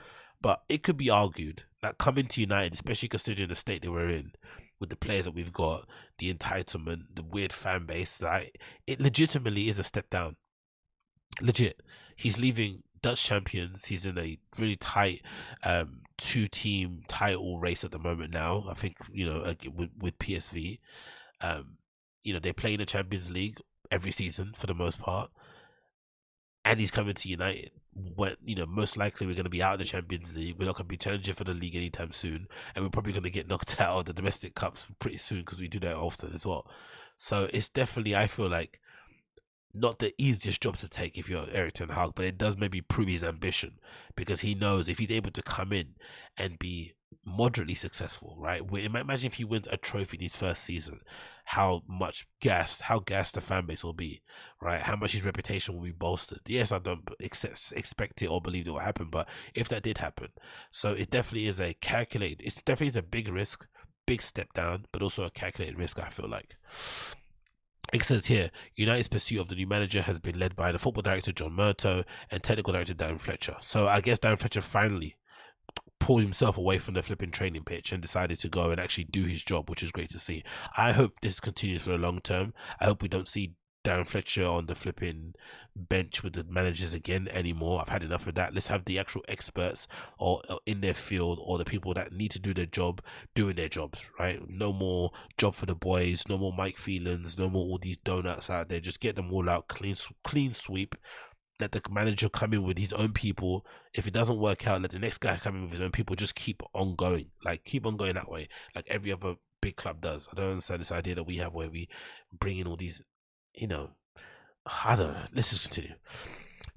But it could be argued that coming to United, especially considering the state that we're in, with the players that we've got, the entitlement, the weird fan base, like, it legitimately is a step down. Legit. He's leaving Dutch champions. He's in a really tight two-team title race at the moment now, I think, you know, with PSV. You know, they play in the Champions League every season for the most part, and he's coming to United when, you know, most likely we're going to be out of the Champions League. We're not going to be challenging for the league anytime soon, and we're probably going to get knocked out of the domestic cups pretty soon because we do that often as well. So it's definitely, I feel like, not the easiest job to take if you're Erik ten Hag, but it does maybe prove his ambition, because he knows if he's able to come in and be moderately successful, right? Imagine if he wins a trophy in his first season, how gassed the fan base will be, right? How much his reputation will be bolstered. Yes, I don't expect it or believe it will happen, but if that did happen, so it definitely is a calculated. It's definitely is a big risk, big step down, but also a calculated risk, I feel like. It says here, United's pursuit of the new manager has been led by the football director John Murtough and technical director Darren Fletcher. So I guess Darren Fletcher finally pulled himself away from the flipping training pitch and decided to go and actually do his job, which is great to see. I hope this continues for the long term. I hope we don't see Darren Fletcher on the flipping bench with the managers again anymore. I've had enough of that. Let's have the actual experts or in their field, or the people that need to do their job doing their jobs, right? No more job for the boys, no more Mike Phelans, no more all these donuts out there. Just get them all out, clean sweep. Let the manager come in with his own people. If it doesn't work out, let the next guy come in with his own people. Just keep on going that way, like every other big club does. I don't understand this idea that we have where we bring in all these, you know, I don't know. Let's just continue.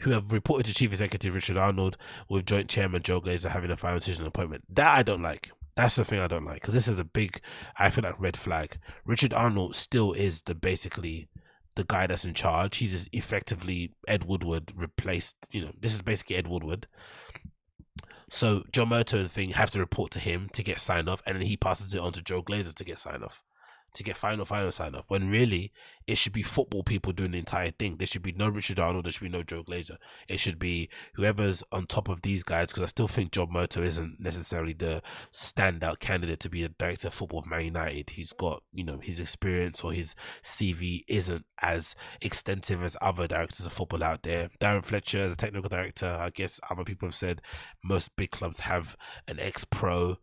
Who have reported to Chief Executive Richard Arnold, with Joint Chairman Joe Glazer having a final decision appointment. That I don't like. That's the thing I don't like, because this is a big, I feel like, red flag. Richard Arnold still is basically the guy that's in charge. He's effectively Ed Woodward replaced. You know, this is basically Ed Woodward. So John Murtough and thing have to report to him to get signed off, and then he passes it on to Joe Glazer to get signed off. To get final sign off, when really it should be football people doing the entire thing. There should be no Richard Arnold, there should be no Joe Glazer. It should be whoever's on top of these guys, because I still think John Murtough isn't necessarily the standout candidate to be the director of football of Man United. He's got, you know, his experience or his CV isn't as extensive as other directors of football out there. Darren Fletcher as a technical director, I guess other people have said most big clubs have an ex-pro,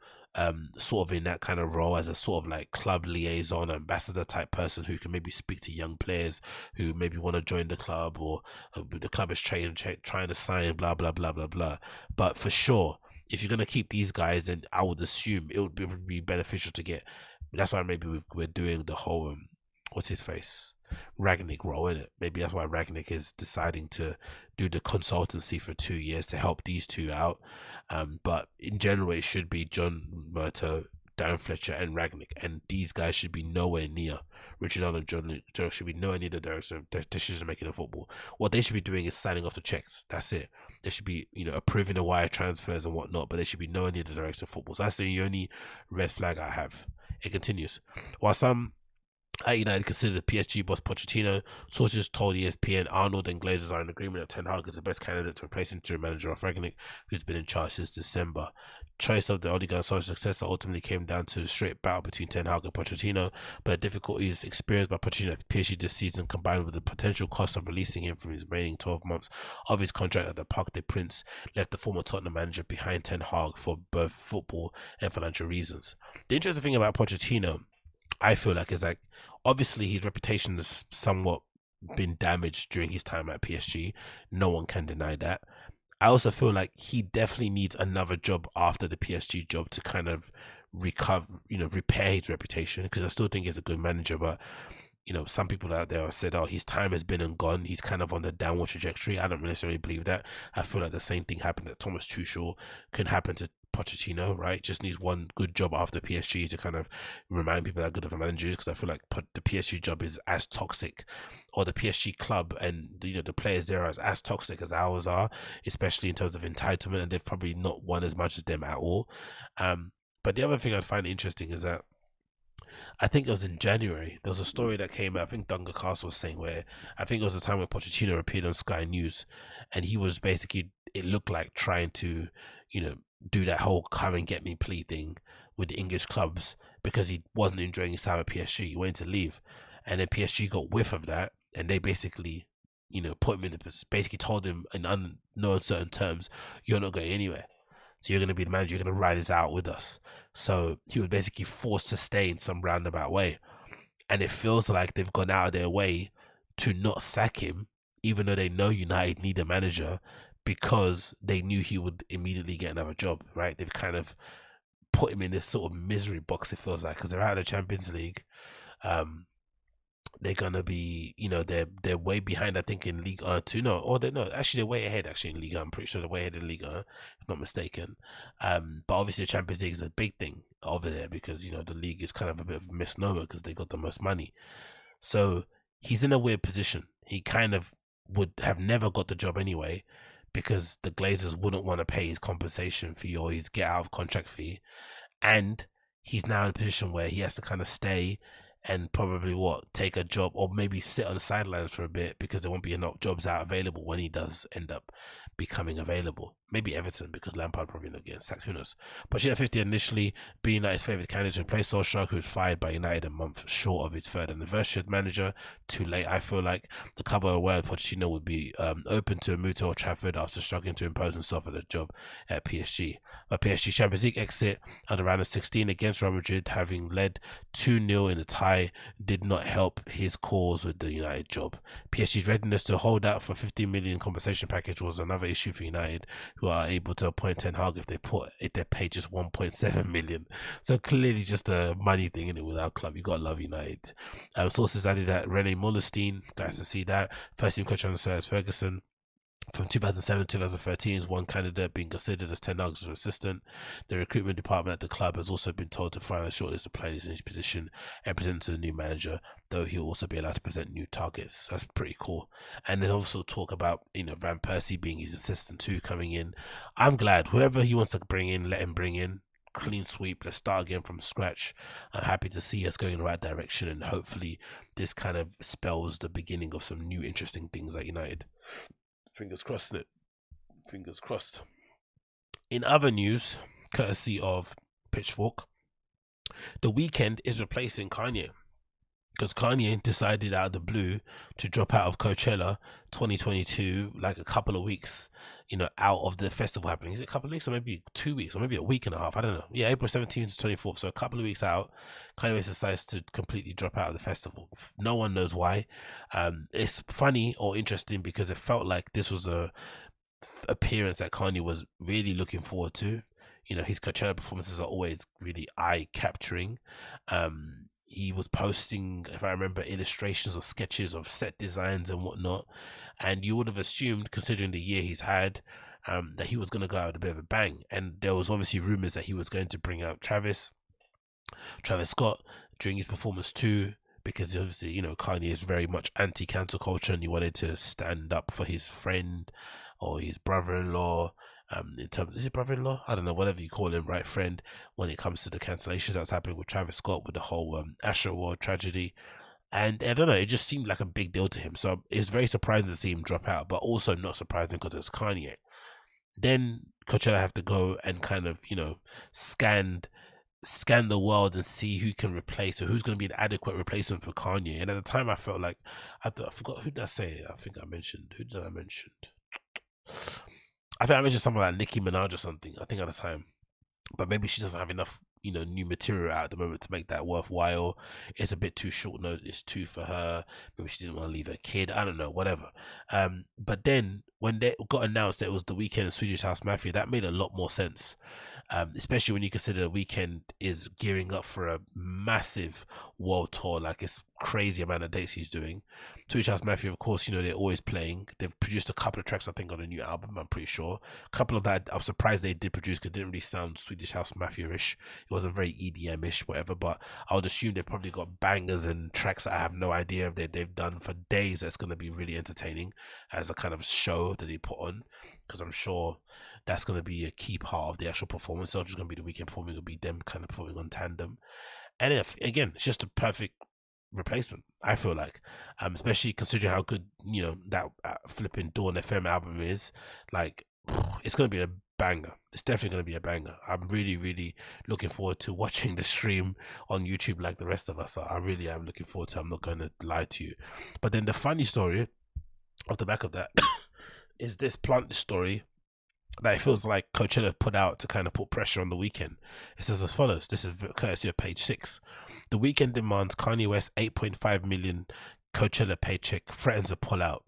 sort of in that kind of role, as a sort of like club liaison ambassador type person who can maybe speak to young players who maybe want to join the club, or the club is trying to sign, blah blah blah blah blah. But for sure, if you're going to keep these guys, then I would assume it would be beneficial to get. That's why maybe we're doing the whole what's his face, Rangnick role, in it. Maybe that's why Rangnick is deciding to do the consultancy for 2 years to help these two out. But in general, it should be John Murtough, Darren Fletcher, and Rangnick, and these guys should be nowhere near Richard Arnold. John should be nowhere near the director of decision making of football. What they should be doing is signing off the checks. That's it. They should be, you know, approving the wire transfers and whatnot, but they should be nowhere near the director of football. So that's the only red flag I have. It continues. While some at United consider PSG boss Pochettino, sources told ESPN Arnold and Glazers are in agreement that Ten Hag is the best candidate to replace interim manager Ralf Rangnick, who's been in charge since December. Choice of the Oligarch's successor ultimately came down to a straight battle between Ten Hag and Pochettino, but the difficulties experienced by Pochettino at PSG this season, combined with the potential cost of releasing him from his remaining 12 months of his contract at the Parc des Princes, left the former Tottenham manager behind Ten Hag for both football and financial reasons. The interesting thing about Pochettino, I feel like, it's like, obviously his reputation has somewhat been damaged during his time at PSG. No one can deny that. I also feel like he definitely needs another job after the PSG job to kind of recover, you know, repair his reputation, because I still think he's a good manager, but, you know, some people out there have said, oh, his time has been and gone. He's kind of on the downward trajectory. I don't necessarily believe that. I feel like the same thing happened that Thomas Tuchel can happen to Pochettino, right? Just needs one good job after PSG to kind of remind people how good of a manager is, because I feel like the PSG job is as toxic, or the PSG club and the players there are as toxic as ours are, especially in terms of entitlement, and they've probably not won as much as them at all. But the other thing I find interesting is that I think it was in January, there was a story that came out, I think Dunga Castle was saying, where I think it was the time when Pochettino appeared on Sky News, and he was basically, it looked like, trying to, do that whole come and get me plea thing with the English clubs, because he wasn't enjoying his time at PSG. He wanted to leave, and then PSG got whiff of that, and they basically, put him in the, basically told him in no uncertain terms, you're not going anywhere. So you're going to be the manager, you're going to ride this out with us. So he was basically forced to stay in some roundabout way. And it feels like they've gone out of their way to not sack him, even though they know United need a manager, because they knew he would immediately get another job, right? They've kind of put him in this sort of misery box, it feels like, because they're out of the Champions League. They're going to be, they're way behind, I think, in Ligue 1 too. They're way ahead, actually, in Ligue 1. I'm pretty sure they're way ahead in Ligue 1, if I'm not mistaken. But obviously the Champions League is a big thing over there, because, the league is kind of a bit of a misnomer because they got the most money. So he's in a weird position. He kind of would have never got the job anyway, because the Glazers wouldn't want to pay his compensation fee or his get out of contract fee. And he's now in a position where he has to kind of stay and probably take a job, or maybe sit on the sidelines for a bit, because there won't be enough jobs out available when he does end up becoming available. Maybe Everton, because Lampard probably not getting sacked, who knows. But she had 50 initially, being United's favourite candidate to replace Solskjaer, who was fired by United a month short of his third anniversary as manager. Too late, I feel like. The club are aware Pochettino would be open to a move to Old Trafford after struggling to impose himself at a job at PSG. But PSG Champions League exit at the round of 16 against Real Madrid, having led 2-0 in a tie, did not help his cause with the United job. PSG's readiness to hold out for $15 million compensation package was another issue for United, who are able to appoint Ten Hag if they pay just $1.7 million. So clearly just a money thing in it with our club. You gotta love United. Sources added that Rene Mollerstein, glad to see that, first team coach under Sir Alex Ferguson from 2007 to 2013 is one candidate being considered as Ten Hag's assistant. The recruitment department at the club has also been told to find a shortlist of players in his position and present to the new manager, though he'll also be allowed to present new targets. That's pretty cool. And there's also talk about, Van Persie being his assistant too, coming in. I'm glad. Whoever he wants to bring in, let him bring in. Clean sweep. Let's start again from scratch. I'm happy to see us going in the right direction, and hopefully this kind of spells the beginning of some new interesting things at United. Fingers crossed, it. Fingers crossed. In other news, courtesy of Pitchfork, The Weeknd is replacing Kanye, because Kanye decided out of the blue to drop out of Coachella 2022, like a couple of weeks, out of the festival happening. Is it a couple of weeks, or maybe 2 weeks, or maybe a week and a half? I don't know. Yeah, April 17th to 24th, so a couple of weeks out, Kanye West decides to completely drop out of the festival. No one knows why. It's funny or interesting, because it felt like this was a appearance that Kanye was really looking forward to. His Coachella performances are always really eye-capturing. He was posting, if I remember, illustrations or sketches of set designs and whatnot, and you would have assumed, considering the year he's had, that he was going to go out with a bit of a bang. And there was obviously rumors that he was going to bring out Travis Scott during his performance too, because obviously Kanye is very much anti-cancel culture, and he wanted to stand up for his friend or his brother-in-law, in terms of, is it brother-in-law? I don't know, whatever you call him, right, friend, when it comes to the cancellations that's happening with Travis Scott, with the whole Asher Award tragedy. And I don't know, it just seemed like a big deal to him, so it's very surprising to see him drop out, but also not surprising because it's Kanye. Then Coachella have to go and kind of scan the world and see who can replace, or who's going to be an adequate replacement for Kanye. And at the time I felt like, I forgot, who did I say? I think I mentioned someone like Nicki Minaj or something, I think, at the time. But maybe she doesn't have enough, new material out at the moment to make that worthwhile. It's a bit too short notice too for her. Maybe she didn't want to leave her kid. I don't know, whatever. But then when they got announced that it was The Weeknd and Swedish House Mafia, that made a lot more sense. especially when you consider The Weeknd is gearing up for a massive world tour. Like, it's crazy amount of dates he's doing. Two Chainz Mafia, of course, you know, they're always playing. They've produced a couple of tracks, I think, on a new album, I'm pretty sure. A couple of that I'm surprised they did produce, because it didn't really sound Swedish House Mafia-ish. It wasn't very EDM-ish, whatever, but I would assume they've probably got bangers and tracks that I have no idea if they've done for days. That's going to be really entertaining as a kind of show that they put on, because I'm sure that's going to be a key part of the actual performance. So it's just going to be The Weeknd performing, it'll be them kind of performing on tandem. And if, again, it's just a perfect replacement, I feel like, especially considering how good, you know, that flipping Dawn FM album is. Like, it's going to be a banger. It's definitely going to be a banger. I'm really, really looking forward to watching the stream on YouTube like the rest of us are. I really am looking forward to it. I'm not going to lie to you. But then the funny story off the back of that is this plant story that it feels like Coachella put out to kind of put pressure on The Weeknd. It says as follows. This is courtesy of Page Six. The Weeknd demands Kanye West $8.5 million Coachella paycheck, threatens a pullout.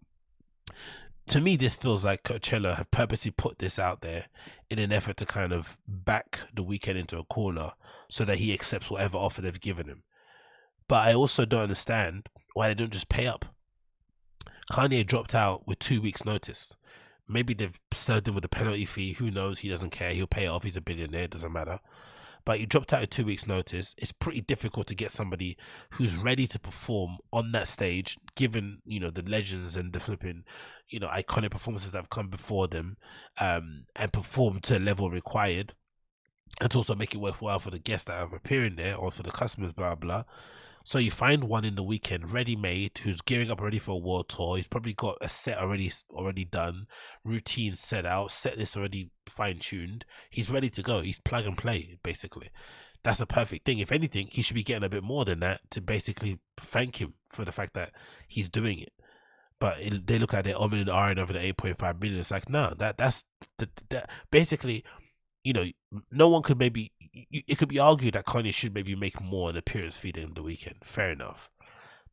To me, this feels like Coachella have purposely put this out there in an effort to kind of back The Weeknd into a corner so that he accepts whatever offer they've given him. But I also don't understand why they don't just pay up. Kanye dropped out with 2 weeks' notice. Maybe they've served him with a penalty fee. Who knows? He doesn't care. He'll pay it off. He's a billionaire. It doesn't matter. But you dropped out at 2 weeks' notice. It's pretty difficult to get somebody who's ready to perform on that stage, given, you know, the legends and the flipping, you know, iconic performances that have come before them, and perform to a level required. And to also make it worthwhile for the guests that are appearing there or for the customers, blah, blah. So you find one in The Weeknd, ready-made, who's gearing up already for a world tour. He's probably got a set already done, routine set out, set list already fine-tuned. He's ready to go. He's plug and play, basically. That's a perfect thing. If anything, he should be getting a bit more than that to basically thank him for the fact that he's doing it. But they look at their omen and iron over the 8.5 million. It's like, no, that's basically, you know, no one could maybe... It could be argued that Kanye should maybe make more an appearance fee than The Weeknd. Fair enough.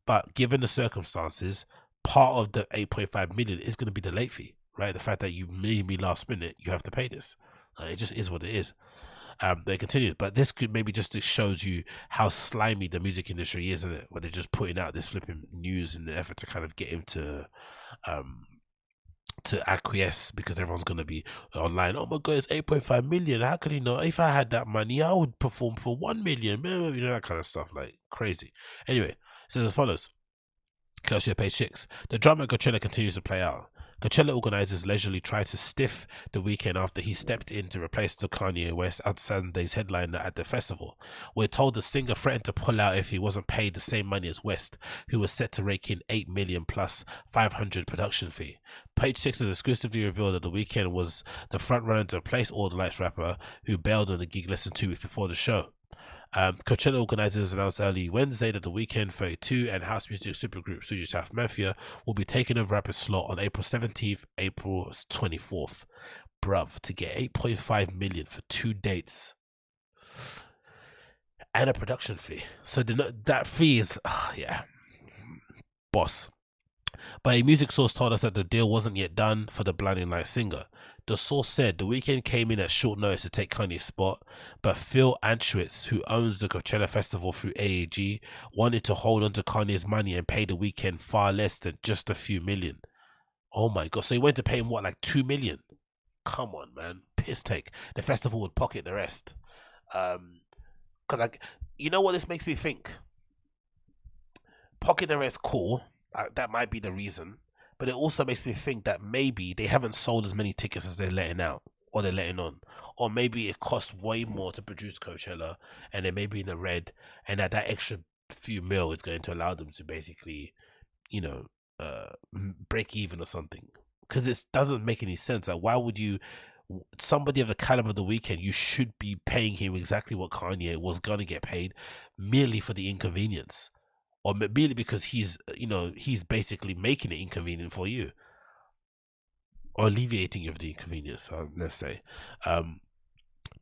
But given the circumstances, part of the 8.5 million is going to be the late fee, right? The fact that you made me last minute, you have to pay this. It just is what it is. They continue. But this could maybe just shows you how slimy the music industry is, isn't it? Where they're just putting out this flipping news in the effort to kind of get him to acquiesce, because everyone's going to be online. Oh my god, it's 8.5 million. How could he know? If I had that money, I would perform for 1 million. You know, that kind of stuff. Like, crazy. Anyway, it says as follows. Courtesy of Page Six. The drama at Coachella continues to play out. Coachella organizers leisurely tried to stiff The Weeknd after he stepped in to replace the Kanye West at Sunday's headliner at the festival. We're told the singer threatened to pull out if he wasn't paid the same money as West, who was set to rake in 8 million plus 500 production fee. Page Six has exclusively revealed that The Weeknd was the frontrunner to replace All the Lights rapper, who bailed on the gig less than 2 weeks before the show. Coachella organizers announced early Wednesday that The Weeknd, 32, and house music supergroup Swedish House Mafia will be taking a rapid slot on April 17th, April 24th. Bruv, to get 8.5 million for 2 dates and a production fee. So that fee is, yeah, boss. But a music source told us that the deal wasn't yet done for the Blinding Lights singer. The source said The Weeknd came in at short notice to take Kanye's spot, but Phil Anschwitz, who owns the Coachella Festival through AAG, wanted to hold on to Kanye's money and pay The Weeknd far less than just a few million. Oh my god, so he went to pay him what, like 2 million? Come on, man, piss take. The festival would pocket the rest. Because, like, you know what this makes me think? Pocket the rest, cool. That might be the reason, but it also makes me think that maybe they haven't sold as many tickets as they're letting out or they're letting on, or maybe it costs way more to produce Coachella and they may be in the red, and that extra few mil is going to allow them to basically, you know, break even or something, because it doesn't make any sense. Like, why would you, somebody of the caliber of The Weeknd, you should be paying him exactly what Kanye was going to get paid, merely for the inconvenience. Or merely because he's, you know, he's basically making it inconvenient for you, or alleviating you of the inconvenience, let's say.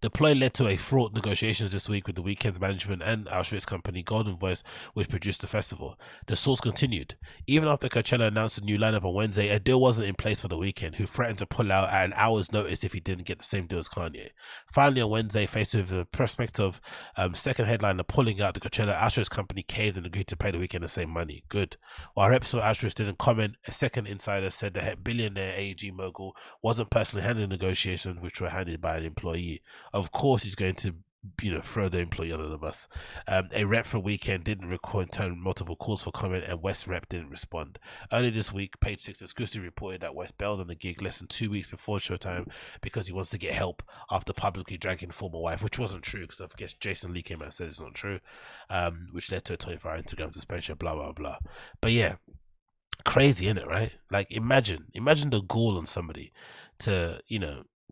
The play led to a fraught negotiations this week with The Weeknd's management and Auschwitz company Golden Voice, which produced the festival. The source continued. Even after Coachella announced a new lineup on Wednesday, a deal wasn't in place for The Weeknd, who threatened to pull out at an hour's notice if he didn't get the same deal as Kanye. Finally, on Wednesday, faced with the prospect of second headliner pulling out the Coachella, Auschwitz company caved and agreed to pay The Weeknd the same money. Good. While reps for Auschwitz didn't comment, a second insider said the billionaire AEG mogul wasn't personally handling negotiations, which were handled by an employee. Of course, he's going to, throw the employee under the bus. A rep for Weeknd didn't record in turn multiple calls for comment, and West rep didn't respond. Earlier this week, Page Six exclusively reported that West bailed on the gig less than 2 weeks before showtime because he wants to get help after publicly dragging former wife, which wasn't true because I guess Jason Lee came out and said it's not true, which led to a 24-hour Instagram suspension. Blah blah blah. But yeah, crazy, innit, right? Like imagine the gall on somebody to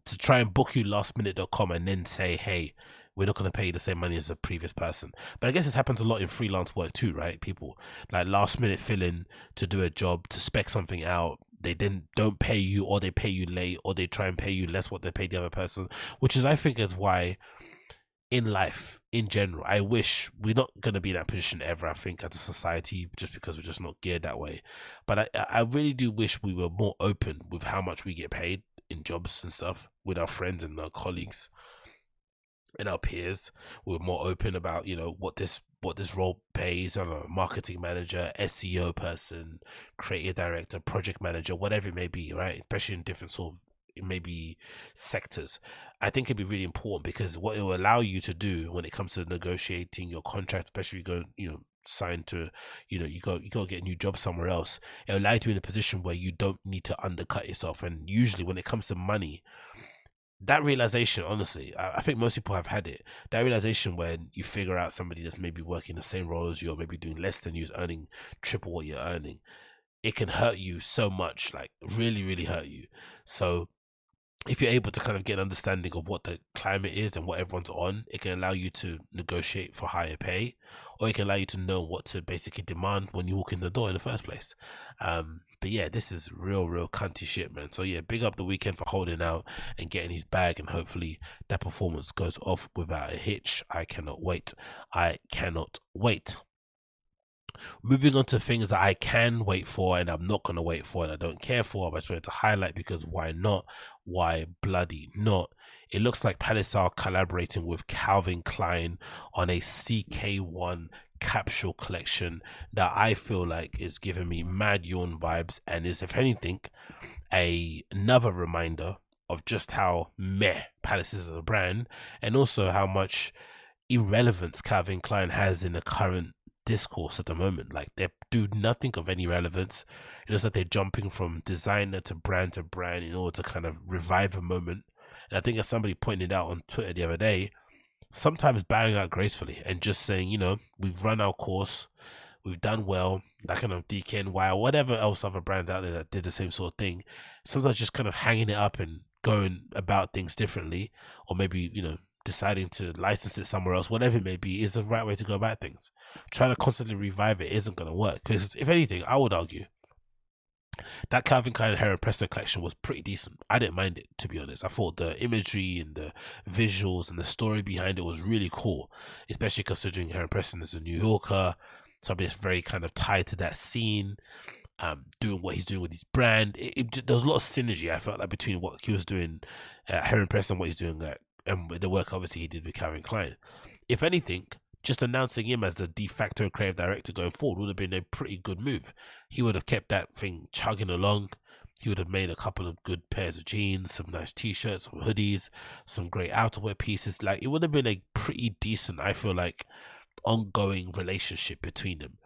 to try and book you lastminute.com and then say, hey, we're not going to pay you the same money as a previous person. But I guess this happens a lot in freelance work too, right? People like last minute fill in to do a job, to spec something out. They then don't pay you, or they pay you late, or they try and pay you less what they paid the other person, which is, I think, is why in life in general, I wish we're not going to be in that position ever, I think, as a society, just because we're just not geared that way. But I really do wish we were more open with how much we get paid in jobs and stuff with our friends and our colleagues and our peers. We're more open about what this role pays. I don't know, marketing manager, SEO person, creative director, project manager, whatever it may be, right? Especially in different sort of maybe sectors. I think it'd be really important, because what it will allow you to do when it comes to negotiating your contract, especially if you go signed to you go get a new job somewhere else, it'll allow you to be in a position where you don't need to undercut yourself. And usually when it comes to money, that realization, honestly, I think most people have had it, that realization when you figure out somebody that's maybe working the same role as you, or maybe doing less than you, is earning triple what you're earning, it can hurt you so much, like really really hurt you. So if you're able to kind of get an understanding of what the climate is and what everyone's on, it can allow you to negotiate for higher pay, or it can allow you to know what to basically demand when you walk in the door in the first place. But yeah, this is real cunty shit, man. So yeah, big up The Weeknd for holding out and getting his bag, and hopefully that performance goes off without a hitch. I cannot wait. Moving on to things that I can wait for and I'm not going to wait for and I don't care for, but I just wanted to highlight, because why not? Why bloody not? It looks like Palace are collaborating with Calvin Klein on a CK1 capsule collection that I feel like is giving me mad yawn vibes, and is, if anything, another reminder of just how meh Palace is as a brand, and also how much irrelevance Calvin Klein has in the current discourse at the moment. Like, they do nothing of any relevance. It looks like they're jumping from designer to brand in order to kind of revive a moment. And I think, as somebody pointed out on Twitter the other day, sometimes bowing out gracefully and just saying, we've run our course, we've done well, that kind of DKNY or whatever else other brand out there that did the same sort of thing, sometimes just kind of hanging it up and going about things differently, or maybe deciding to license it somewhere else, whatever it may be, is the right way to go about things. Trying to constantly revive it isn't going to work, because if anything, I would argue that Calvin Klein Heron Preston collection was pretty decent. I didn't mind it, to be honest. I thought the imagery and the visuals and the story behind it was really cool, especially considering Heron Preston is a New Yorker, somebody that's very kind of tied to that scene, doing what he's doing with his brand. There was a lot of synergy, I felt like, between what he was doing at Heron Preston and what he's doing at, and the work obviously he did with Calvin Klein. If anything, just announcing him as the de facto creative director going forward would have been a pretty good move. He would have kept that thing chugging along. He would have made a couple of good pairs of jeans, some nice t-shirts, some hoodies, some great outerwear pieces. Like, it would have been a pretty decent, I feel like, ongoing relationship between them.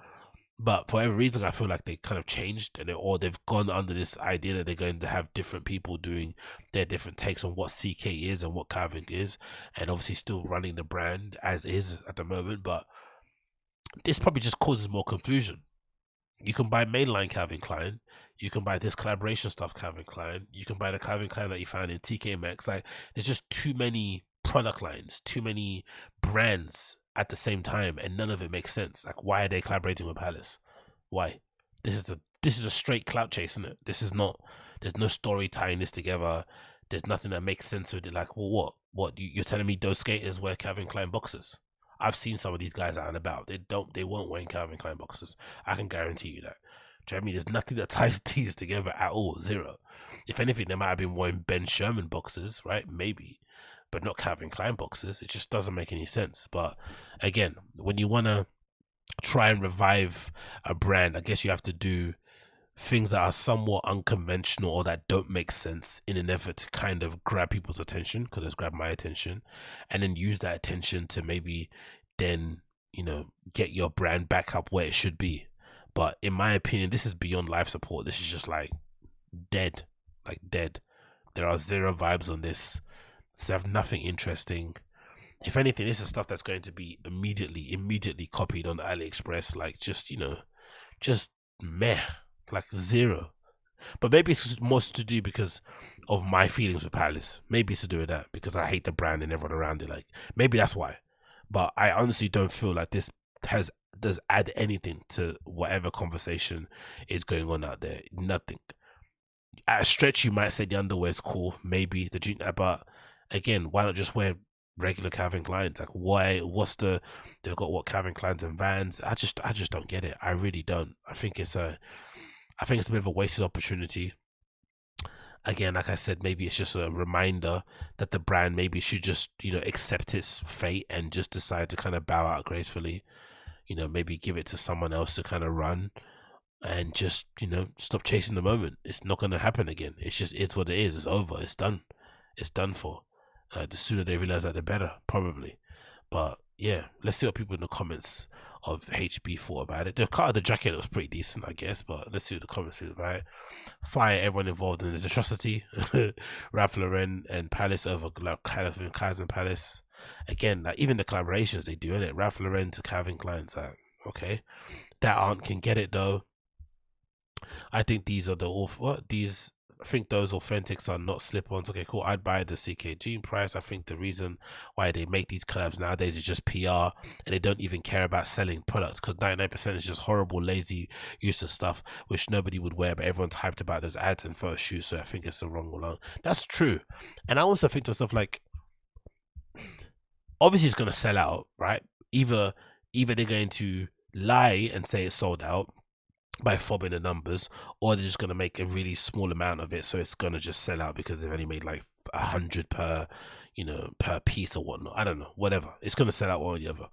But for every reason, I feel like they kind of changed, and they've gone under this idea that they're going to have different people doing their different takes on what CK is and what Calvin is, and obviously still running the brand as is at the moment. But this probably just causes more confusion. You can buy mainline Calvin Klein, you can buy this collaboration stuff Calvin Klein, you can buy the Calvin Klein that you found in TK Maxx. Like, there's just too many product lines, too many brands at the same time, and none of it makes sense. Like, why are they collaborating with Palace? Why? This is a straight clout chase, isn't it? This is not, there's no story tying this together. There's nothing that makes sense with it. Like, well, what? What, you're telling me those skaters wear Calvin Klein boxers? I've seen some of these guys out and about. They won't wear Calvin Klein boxers. I can guarantee you that. Do you know what I mean? There's nothing that ties these together at all. Zero. If anything, they might have been wearing Ben Sherman boxers, right? Maybe, but not Calvin Klein boxers. It just doesn't make any sense. But again, when you want to try and revive a brand, I guess you have to do things that are somewhat unconventional or that don't make sense in an effort to kind of grab people's attention, because it's grabbed my attention, and then use that attention to maybe then, you know, get your brand back up where it should be. But in my opinion, this is beyond life support. This is just like dead, like dead. There are zero vibes on this. So have nothing interesting. If anything, this is stuff that's going to be immediately copied on AliExpress. Like just, you know, just meh. Like zero. But maybe it's more to do because of my feelings with Palace. Maybe it's to do with that, because I hate the brand and everyone around it. Like maybe that's why. But I honestly don't feel like this does add anything to whatever conversation is going on out there. Nothing. At a stretch, you might say the underwear is cool. Maybe the jeans, but again, why not just wear regular Calvin Kleins? Like why? What's the? They've got what, Calvin Kleins and Vans. I just don't get it. I really don't. I think it's a bit of a wasted opportunity. Again, like I said, maybe it's just a reminder that the brand maybe should just, you know, accept its fate and just decide to kind of bow out gracefully. You know, maybe give it to someone else to kind of run and just, you know, stop chasing the moment. It's not going to happen again. It's what it is. It's over. It's done. It's done for. The sooner they realize that, the better, probably. But yeah, let's see what people in the comments of HB thought about it. The cut of the jacket was pretty decent, I guess, but let's see what the comments feel about it. Fire everyone involved in the atrocity. Ralph Lauren and Palace over Calvin Klein's and Palace. Again, like even the collaborations they do, innit? Ralph Lauren to Calvin Klein's, like, okay. That aunt can get it though. I think these are I think those authentics are not slip-ons. Okay, cool. I'd buy the CKG price. I think the reason why they make these collabs nowadays is just PR, and they don't even care about selling products, because 99% is just horrible, lazy use of stuff which nobody would wear, but everyone's hyped about those ads and photo shoots. So I think it's the wrong one. That's true. And I also think to myself, like, obviously it's going to sell out, right? Either they're going to lie and say it's sold out by fobbing the numbers, or they're just going to make a really small amount of it, so it's going to just sell out because they've only made like 100 per, you know, per piece or whatnot. I don't know, whatever, it's going to sell out one or the other.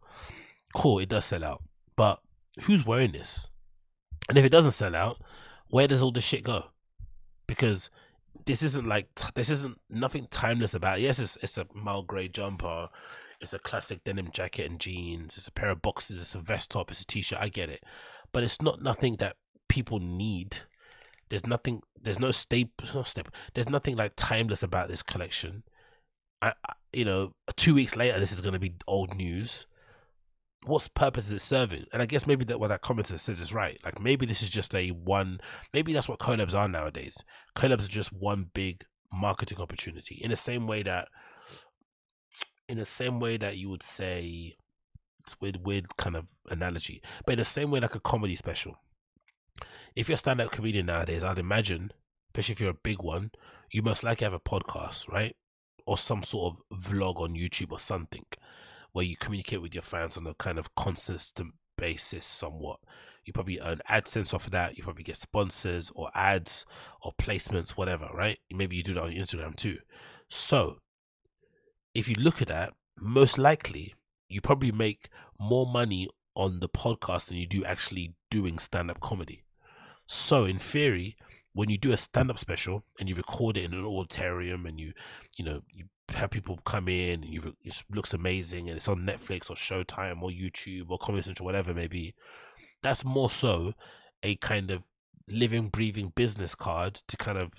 Cool, it does sell out, but who's wearing this? And if it doesn't sell out, where does all this shit go? Because this isn't nothing timeless about it. Yes, it's a mild grey jumper, it's a classic denim jacket and jeans, it's a pair of boxers, it's a vest top, it's a t-shirt, I get it. But it's not nothing that people need. There's nothing like timeless about this collection. I you know, 2 weeks later, this is going to be old news. What's purpose is it serving? And I guess maybe that what that commenter said is right. Like maybe this is just maybe that's what collabs are nowadays. Collabs are just one big marketing opportunity. In the same way that you would say, it's weird kind of analogy, but in the same way like a comedy special. If you're a stand-up comedian nowadays, I'd imagine, especially if you're a big one, you most likely have a podcast, right? Or some sort of vlog on YouTube or something where you communicate with your fans on a kind of consistent basis somewhat. You probably earn AdSense off of that. You probably get sponsors or ads or placements, whatever, right? Maybe you do that on your Instagram too. So if you look at that, most likely you probably make more money on the podcast than you do actually doing stand-up comedy. So in theory, when you do a stand-up special and you record it in an auditorium and you have people come in and it looks amazing and it's on Netflix or Showtime or YouTube or Comedy Central, whatever it may be, that's more so a kind of living, breathing business card to kind of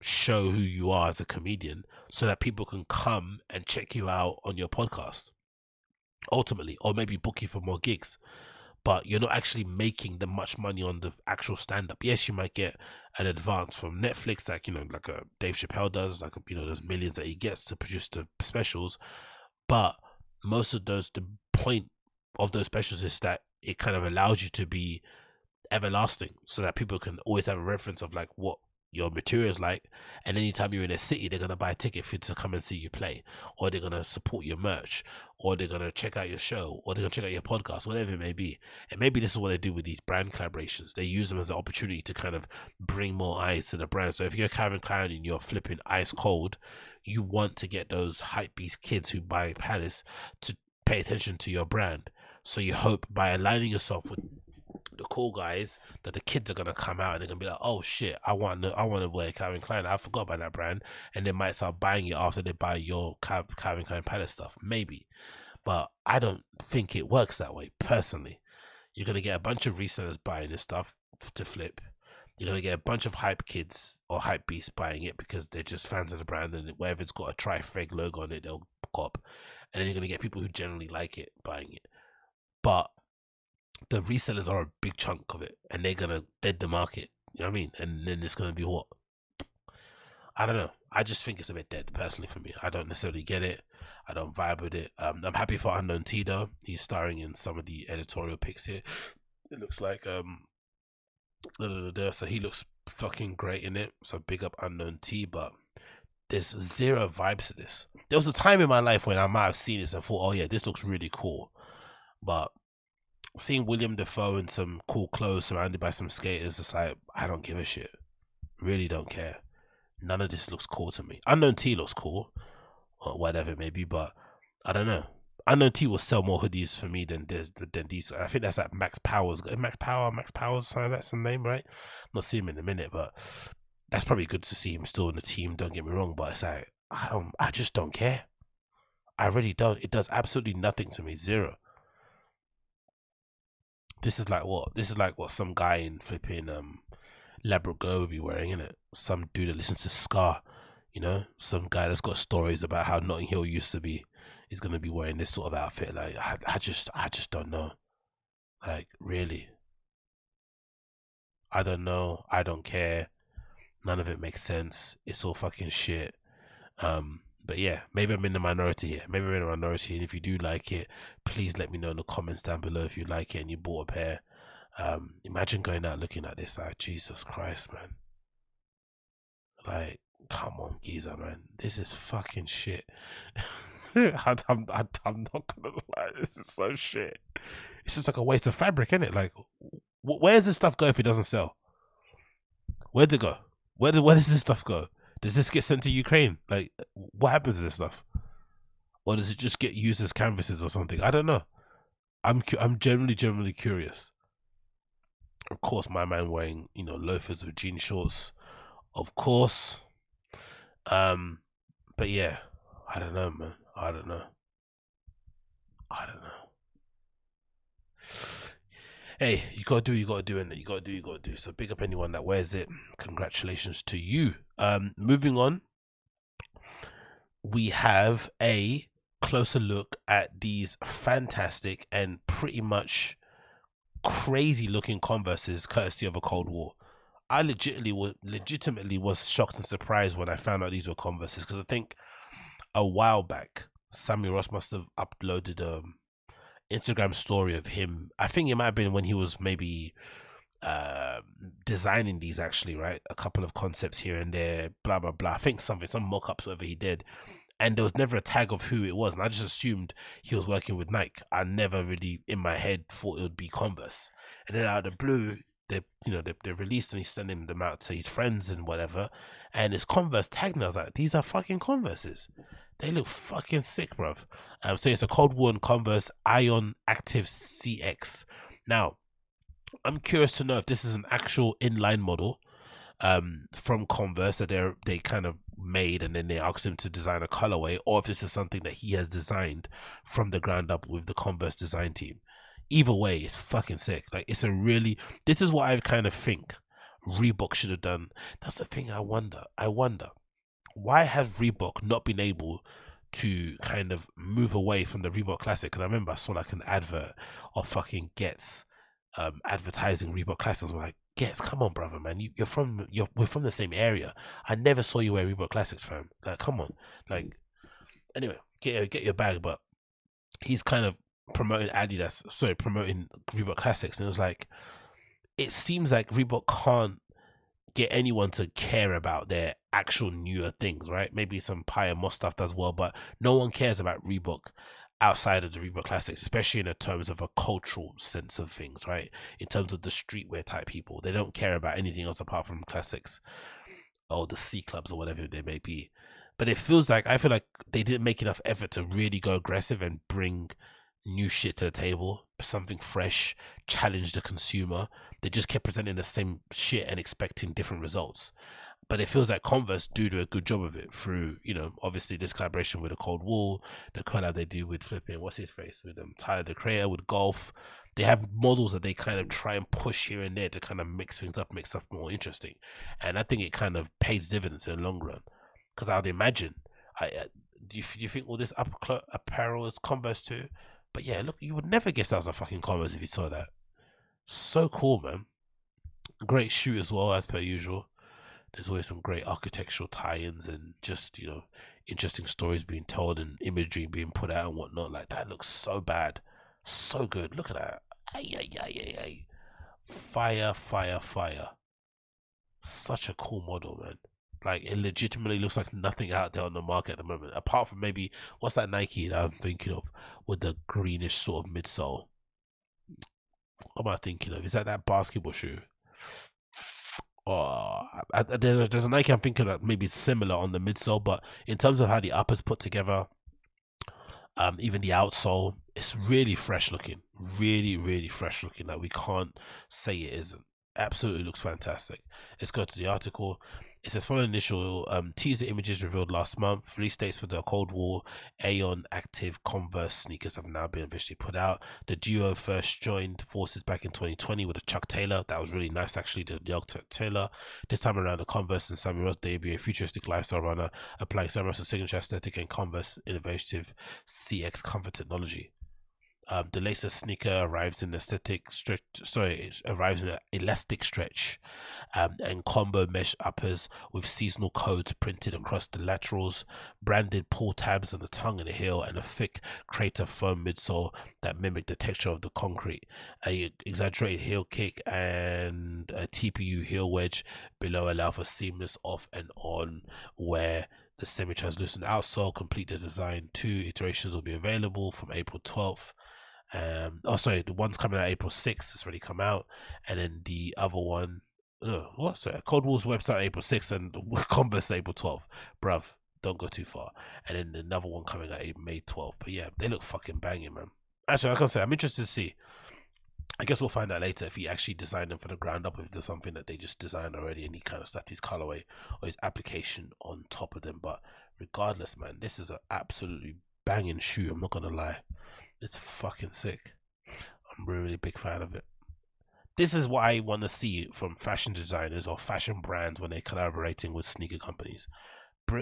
show who you are as a comedian, so that people can come and check you out on your podcast ultimately, or maybe book you for more gigs. But you're not actually making the much money on the actual stand-up. Yes, you might get an advance from Netflix, like, you know, like a Dave Chappelle does, like, you know, those millions that he gets to produce the specials. But most of those, the point of those specials is that it kind of allows you to be everlasting, so that people can always have a reference of like what your materials like, and anytime you're in a city, they're going to buy a ticket for you to come and see you play, or they're going to support your merch, or they're going to check out your show, or they're going to check out your podcast, whatever it may be. And maybe this is what they do with these brand collaborations. They use them as an opportunity to kind of bring more eyes to the brand. So if you're Calvin Klein and you're flipping ice cold, you want to get those hypebeast kids who buy Palace to pay attention to your brand. So you hope by aligning yourself with the cool guys that the kids are going to come out and they're going to be like, oh shit, I want to wear Calvin Klein, I forgot about that brand, and they might start buying it after they buy your Calvin Klein Palace stuff, maybe. But I don't think it works that way personally. You're going to get a bunch of resellers buying this stuff to flip. You're going to get a bunch of hype kids or hype beasts buying it because they're just fans of the brand, and wherever it's got a Tri-Feg logo on it, they'll cop. And then you're going to get people who generally like it buying it. But the resellers are a big chunk of it, and they're going to dead the market. You know what I mean? And then it's going to be what? I don't know. I just think it's a bit dead, personally, for me. I don't necessarily get it. I don't vibe with it. I'm happy for Unknown T, though. He's starring in some of the editorial pics here. It looks like... So he looks fucking great in it. So big up Unknown T, but... there's zero vibes to this. There was a time in my life when I might have seen this and thought, oh yeah, this looks really cool. But seeing William Dafoe in some cool clothes surrounded by some skaters, it's like, I don't give a shit. Really don't care. None of this looks cool to me. Unknown T looks cool, or whatever it may be, but I don't know. Unknown T will sell more hoodies for me than these. I think that's like Max Powers. Max Powers, that's the name, right? Not seeing him in a minute, but... that's probably good to see him still in the team, don't get me wrong, but it's like, I just don't care. I really don't. It does absolutely nothing to me. Zero. This is like what some guy in flipping Labrador would be wearing, innit? Some dude that listens to ska, you know? Some guy that's got stories about how Notting Hill used to be is gonna be wearing this sort of outfit. Like, I just don't know. Like, really. I don't know. I don't care. None of it makes sense. It's all fucking shit. But yeah, maybe I'm in the minority here. And if you do like it, please let me know in the comments down below if you like it and you bought a pair. Imagine going out looking at this. Like, Jesus Christ, man. Like, come on, geezer, man. This is fucking shit. I'm not gonna lie. This is so shit. It's just like a waste of fabric, isn't it? Like, where's this stuff go if it doesn't sell? Where'd it go? Where does this stuff go? Does this get sent to Ukraine? Like, what happens to this stuff? Or does it just get used as canvases or something? I don't know. I'm generally curious. Of course, my man wearing, you know, loafers with jean shorts. Of course. But yeah, I don't know, man. I don't know. Hey, you gotta do what you gotta do, and so big up anyone that wears it. Congratulations to you. Moving on, we have a closer look at these fantastic and pretty much crazy looking Converses courtesy of a Cold War. I legitimately was shocked and surprised when I found out these were Converses, because I think a while back Sammy Ross must have uploaded Instagram story of him. I think it might have been when he was maybe designing these, actually, right? A couple of concepts here and there, blah blah blah. I think some mock-ups, whatever he did, and there was never a tag of who it was, and I just assumed he was working with Nike. I never really in my head thought it would be Converse. And then out of the blue, they released, and he's sending them out to his friends and whatever, and it's Converse tag, and I was like, these are fucking Converses. They look fucking sick, bruv. So it's a Cold War and Converse Ion Active CX. Now, I'm curious to know if this is an actual inline model from Converse that they kind of made, and then they asked him to design a colorway, or if this is something that he has designed from the ground up with the Converse design team. Either way, it's fucking sick. Like, this is what I kind of think Reebok should have done. That's the thing I wonder. Why have Reebok not been able to kind of move away from the Reebok Classic? Because I remember I saw like an advert of fucking Getz advertising Reebok Classics. I'm like, Getz, come on, brother, man. We're from the same area. I never saw you wear Reebok Classics, fam. Like, come on. Like, anyway, get your bag. But he's kind of promoting Reebok Classics, and it was like, it seems like Reebok can't get anyone to care about their actual newer things, right? Maybe some Paya Moss stuff does well, but no one cares about Reebok outside of the Reebok Classic, especially in the terms of a cultural sense of things, right? In terms of the streetwear type people, they don't care about anything else apart from classics or the C clubs or whatever they may be. But it feels like, I feel like they didn't make enough effort to really go aggressive and bring new shit to the table, something fresh, challenge the consumer. They just kept presenting the same shit and expecting different results. But it feels like Converse do a good job of it through, you know, obviously this collaboration with the Cold Wall, the collab they do with flipping, what's his face, with Tyler the Creator, with golf. They have models that they kind of try and push here and there to kind of mix things up, make stuff more interesting. And I think it kind of pays dividends in the long run. Because I would imagine, do you think all this apparel is Converse too? But yeah, look, you would never guess that was a fucking Converse if you saw that. So cool, man. Great shoot as well, as per usual. There's always some great architectural tie-ins and just, you know, interesting stories being told and imagery being put out and whatnot. Like, that looks so bad. So good. Look at that. Ay, ay, ay, ay, ay. Fire, fire, fire. Such a cool model, man. Like, it legitimately looks like nothing out there on the market at the moment. Apart from maybe, what's that Nike that I'm thinking of with the greenish sort of midsole? What am I thinking of? Is that basketball shoe? Oh, there's a Nike I'm thinking of maybe similar on the midsole, but in terms of how the upper's put together, even the outsole, it's really fresh looking. Really, really fresh looking. Like, we can't say it isn't. Absolutely looks fantastic. Let's go to the article. It says, following initial teaser images revealed last month, release dates for the Cold War Aeon Active Converse sneakers have now been officially put out. The duo first joined forces back in 2020 with a Chuck Taylor. That was really nice, actually, the Chuck Taylor. This time around, the Converse and Sammy Ross debut a futuristic lifestyle runner applying Sammy Ross's signature aesthetic and Converse innovative CX comfort technology. The latest sneaker arrives in an elastic stretch and combo mesh uppers with seasonal codes printed across the laterals, branded pull tabs on the tongue and the heel, and a thick crater foam midsole that mimic the texture of the concrete. A exaggerated heel kick and a TPU heel wedge below allow for seamless off and on wear. The semi-translucent outsole complete the design. 2 iterations will be available from April 12th. The one's coming out April 6th. It's already come out, and then the other one, Cold War's website April 6th and Converse April 12th. Bruv, don't go too far. And then another one coming out May 12th. But yeah, they look fucking banging, man. Actually, like I say, I'm interested to see. I guess we'll find out later if he actually designed them from the ground up, if there's something that they just designed already and he kind of slapped his colorway or his application on top of them. But regardless, man, this is an absolutely banging shoe. I'm not gonna lie, it's fucking sick. I'm a really big fan of it. This is what I want to see from fashion designers or fashion brands when they're collaborating with sneaker companies.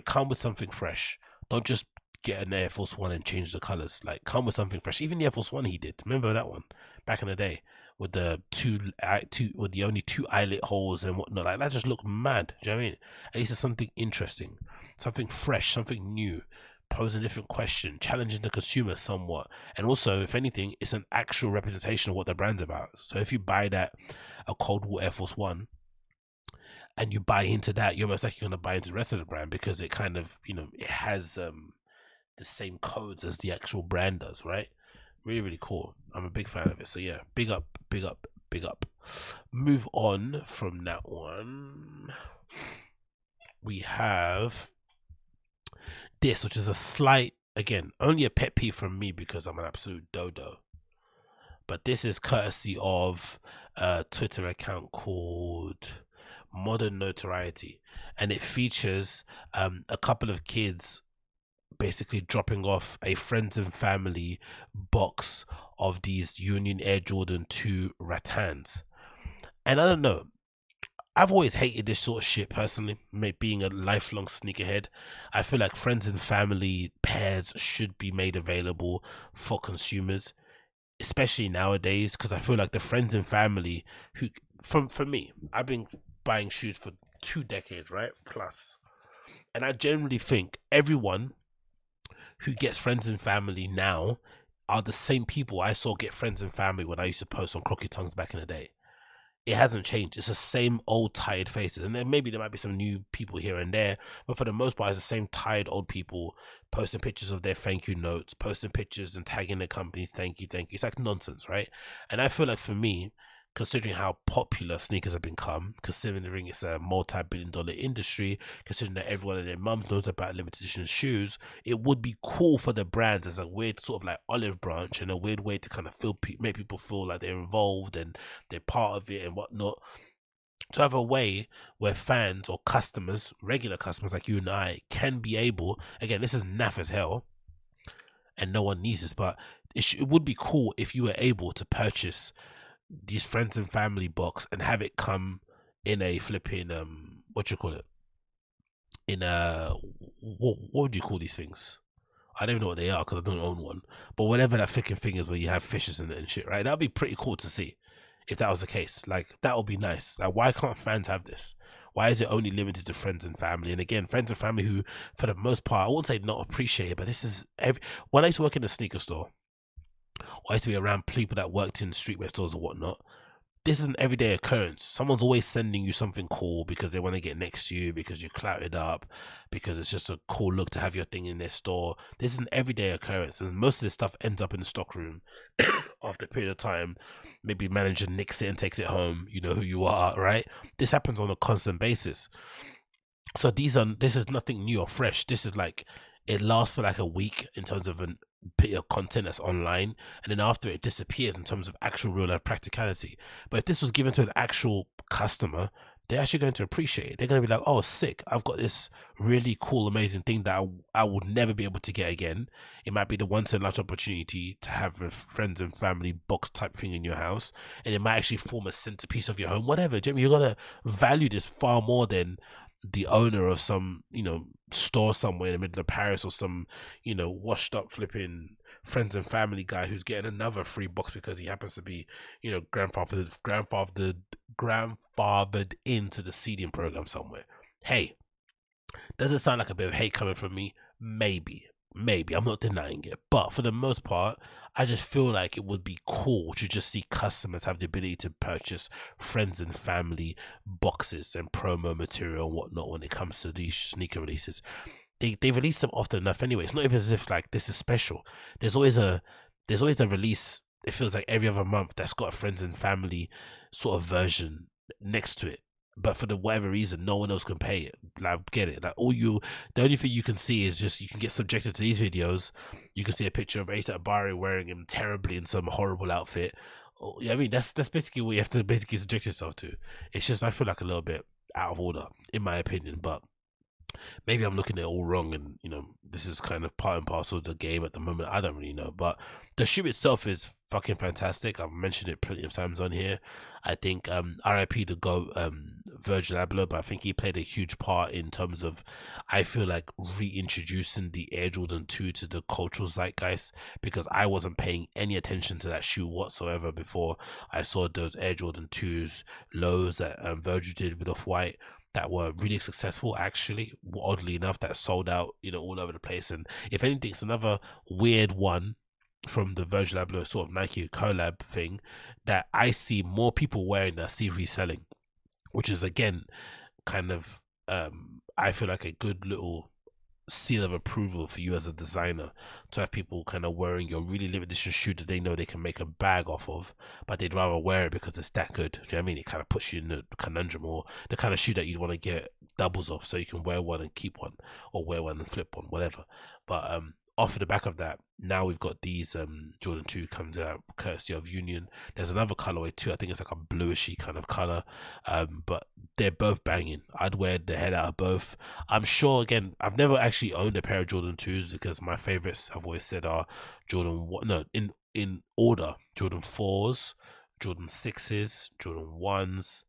Come with something fresh. Don't just get an Air Force One and change the colors. Like, come with something fresh. Even the Air Force One he did, remember that one back in the day with the only two eyelet holes and whatnot. Like, that just looked mad. Do you know what I mean? At least it's something interesting, something fresh, something new, posing a different question, challenging the consumer somewhat. And also, if anything, it's an actual representation of what the brand's about. So if you buy that a Cold War Air Force One and you buy into that, you're most likely going to buy into the rest of the brand, because it kind of, you know, it has the same codes as the actual brand does, right? Really, really cool. I'm a big fan of it. So yeah, big up, big up, big up. Move on from that one. We have this, which is a slight, again, only a pet peeve from me because I'm an absolute dodo. But this is courtesy of a Twitter account called Modern Notoriety. And it features a couple of kids basically dropping off a friends and family box of these Union Air Jordan 2 Rattans. And I don't know, I've always hated this sort of shit personally, being a lifelong sneakerhead. I feel like friends and family pairs should be made available for consumers, especially nowadays, because I feel like the friends and family who, for me, I've been buying shoes for 2 decades, right, plus, and I generally think everyone who gets friends and family now are the same people I saw get friends and family when I used to post on Crocky Tongues back in the day. it hasn't changed. It's the same old tired faces. And then maybe there might be some new people here and there, but for the most part, it's the same tired old people posting pictures of their thank you notes, posting pictures and tagging the companies, thank you. It's like nonsense, right? And I feel like for me, considering how popular sneakers have become, considering it's a multi-billion-dollar industry, considering that everyone and their mums knows about limited edition shoes, it would be cool for the brands as a weird sort of like olive branch and a weird way to kind of make people feel like they're involved and they're part of it and whatnot. To have a way where fans or customers, regular customers like you and I, can be able, again, this is naff as hell, and no one needs this, but it would be cool if you were able to purchase these friends and family box and have it come in a flipping what would you call these things? I don't even know what they are because I don't own one, but whatever that flicking thing is where you have fishes in it and shit, right? That'd be pretty cool to see if that was the case. Like, that would be nice. Like, why can't fans have this? Why is it only limited to friends and family? And again, friends and family who, for the most part, I wouldn't say not appreciate it, but this is when I used to work in a sneaker store, or I used to be around people that worked in streetwear stores or whatnot, this is an everyday occurrence. Someone's always sending you something cool because they want to get next to you, because you clouted up, because it's just a cool look to have your thing in their store. This is an everyday occurrence, and most of this stuff ends up in the stockroom after a period of time. Maybe manager nicks it and takes it home. You know who you are, right? This happens on a constant basis. So this is nothing new or fresh. This is like, it lasts for like a week in terms of an bit of content that's online, and then after it disappears in terms of actual real life practicality. But if this was given to an actual customer, they're actually going to appreciate it. They're going to be like, oh, sick, I've got this really cool, amazing thing that I would never be able to get again. It might be the once in a lifetime opportunity to have a friends and family box type thing in your house, and it might actually form a centerpiece of your home, whatever. Do you know what I mean? You're going to value this far more than the owner of some, store somewhere in the middle of Paris, or some, washed up flipping friends and family guy who's getting another free box because he happens to be, grandfathered into the seeding program somewhere. Hey, does it sound like a bit of hate coming from me? Maybe. I'm not denying it. But for the most part, I just feel like it would be cool to just see customers have the ability to purchase friends and family boxes and promo material and whatnot when it comes to these sneaker releases. They release them often enough anyway. It's not even as if like this is special. There's always a release, it feels like every other month, that's got a friends and family sort of version next to it. But for the whatever reason, no one else can pay it. Like, get it? Like, the only thing you can see is just, you can get subjected to these videos. You can see a picture of ASAP Barry wearing him terribly in some horrible outfit. I mean, that's basically what you have to subject yourself to. It's just, I feel like a little bit out of order, in my opinion. But maybe I'm looking at it all wrong, and this is kind of part and parcel of the game at the moment. I don't really know, but the shoe itself is fucking fantastic. I've mentioned it plenty of times on here. I think RIP the GOAT Virgil Abloh, but I think he played a huge part in terms of, I feel like, reintroducing the Air Jordan 2 to the cultural zeitgeist, because I wasn't paying any attention to that shoe whatsoever before I saw those Air Jordan 2s lows that Virgil did with Off-White, that were really successful, actually, oddly enough, that sold out, all over the place. And if anything, it's another weird one from the Virgil Abloh sort of Nike collab thing that I see more people wearing than I see reselling, which is, again, kind of, I feel like a good little seal of approval for you as a designer, to have people kind of wearing your really limited edition shoe that they know they can make a bag off of, but they'd rather wear it because it's that good. Do you know what I mean? It kind of puts you in the conundrum, or the kind of shoe that you'd want to get doubles of, so you can wear one and keep one, or wear one and flip one, whatever. But off of the back of that, now we've got these Jordan 2 comes out courtesy of Union. There's another colorway too. I think it's like a bluishy kind of color, but they're both banging. I'd wear the head out of both. I'm sure, again, I've never actually owned a pair of Jordan 2s because my favorites, I've always said, are Jordan 4s, Jordan 6s, Jordan 1s,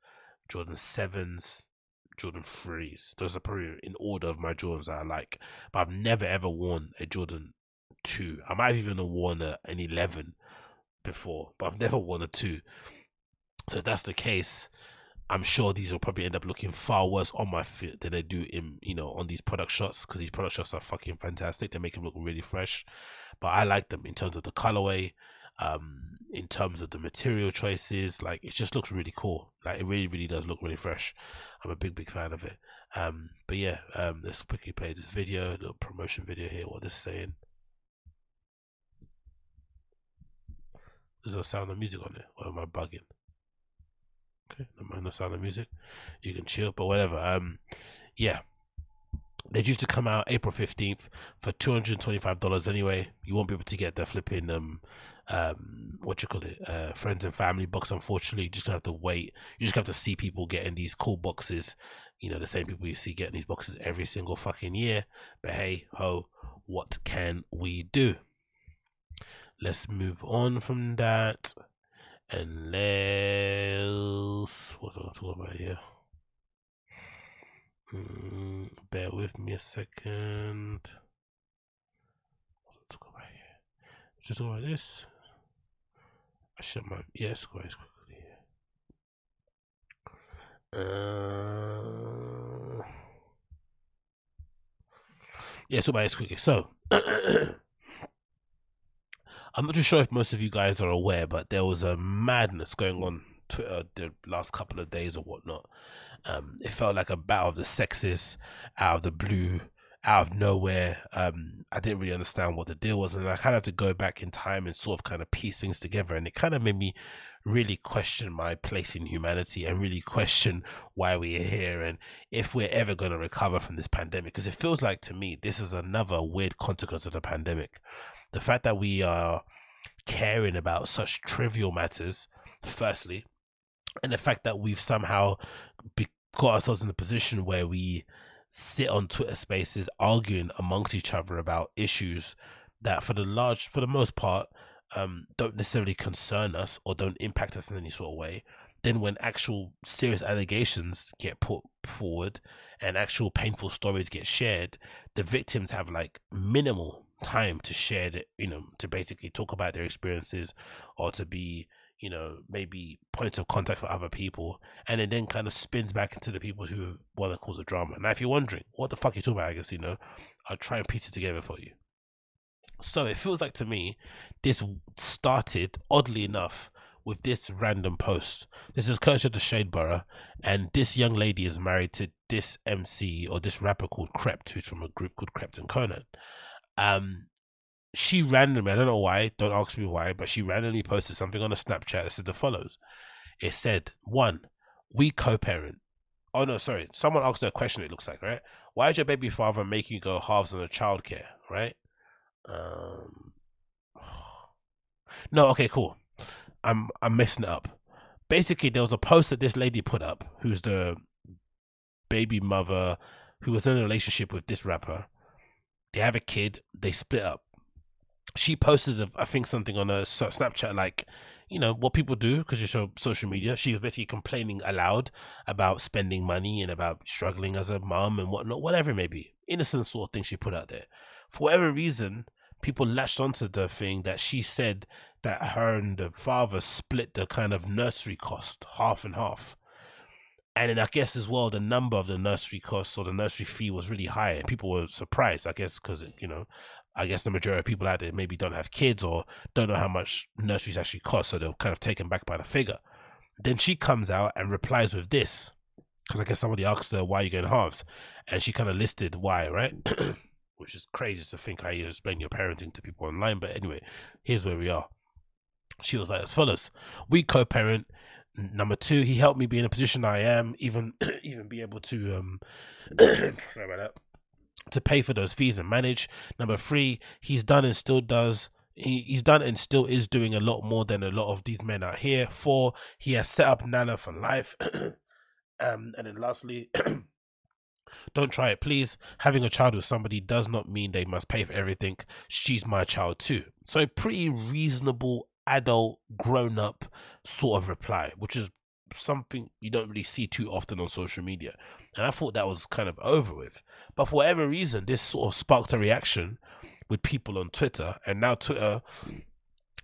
Jordan 7s, Jordan 3s. Those are probably in order of my Jordans that I like, but I've never ever worn a Jordan 2. I might have even worn an 11 before, but I've never worn a 2. So if that's the case, I'm sure these will probably end up looking far worse on my feet than they do in, on these product shots, because these product shots are fucking fantastic. They make them look really fresh, but I like them in terms of the colorway. in terms of the material choices. Like, it just looks really cool. Like, it really, really does look really fresh. I'm a big, big fan of it. But yeah, let's quickly play this video, little promotion video here, what this is saying. There's no sound of music on it, or am I bugging? Okay, no sound of music. You can chill, but whatever. Yeah. They're due to come out April 15th for $225 anyway. You won't be able to get the flipping friends and family box, unfortunately. You just gonna have to wait. You just have to see people getting these cool boxes, you know, the same people you see getting these boxes every single fucking year. But hey ho, what can we do? Let's move on from that. And let's, what's I gonna talk about here? Bear with me a second. Let's go right here. Just go like this. I shut my let's go quickly here. So by this quickly. So I'm not too sure if most of you guys are aware, but there was a madness going on Twitter the last couple of days or whatnot. It felt like a battle of the sexes, out of the blue, out of nowhere. I didn't really understand what the deal was, and I kind of had to go back in time and sort of kind of piece things together, and it kind of made me really question my place in humanity and really question why we're here and if we're ever going to recover from this pandemic. Because it feels like to me this is another weird consequence of the pandemic, the fact that we are caring about such trivial matters firstly, and the fact that we've somehow got ourselves in the position where we sit on Twitter spaces arguing amongst each other about issues that for the most part don't necessarily concern us or don't impact us in any sort of way. Then when actual serious allegations get put forward and actual painful stories get shared, the victims have like minimal time to share that, you know, to basically talk about their experiences or to be, you know, maybe points of contact for other people. And it then kind of spins back into the people who want to cause a drama. Now, if you're wondering what the fuck you're talking about, Agostinho, I'll try and piece it together for you. So it feels like to me this started, oddly enough, with this random post. This is Coach of the Shadeborough, and this young lady is married to this MC or this rapper called Krept, who's from a group called Krept and Conan. She randomly, I don't know why, don't ask me why, but she randomly posted something on a Snapchat that said the follows. It said, one, we co-parent. Oh no, sorry, someone asked her a question, it looks like, right? Why is your baby father making you go halves on the childcare, right? No, okay, cool. I'm messing it up. Basically, there was a post that this lady put up, who's the baby mother, who was in a relationship with this rapper. They have a kid, they split up. She posted, I think, something on her Snapchat, like, you know, what people do because you show social media. She was basically complaining aloud about spending money and about struggling as a mom and whatnot, whatever it may be. Innocent sort of thing she put out there. For whatever reason, people latched onto the thing that she said that her and the father split the kind of nursery cost half and half. And then I guess as well, the number of the nursery costs or the nursery fee was really high, and people were surprised, I guess, because, you know, I guess the majority of people out there maybe don't have kids or don't know how much nurseries actually cost, so they're kind of taken back by the figure. Then she comes out and replies with this, because I guess somebody asked her, why are you going halves? And she kind of listed why, right? Which is crazy to think how you explain your parenting to people online. But anyway, here's where we are. She was like as follows. We co-parent. Number two, he helped me be in a position I am, even be able to, sorry about that, to pay for those fees and manage. Number three, he's done and still is doing a lot more than a lot of these men out here. Four, he has set up Nana for life. And then lastly, don't try it, please. Having a child with somebody does not mean they must pay for everything. She's my child too. So a pretty reasonable adult grown-up sort of reply, which is something you don't really see too often on social media, and I thought that was kind of over with. But for whatever reason, this sort of sparked a reaction with people on Twitter, and now Twitter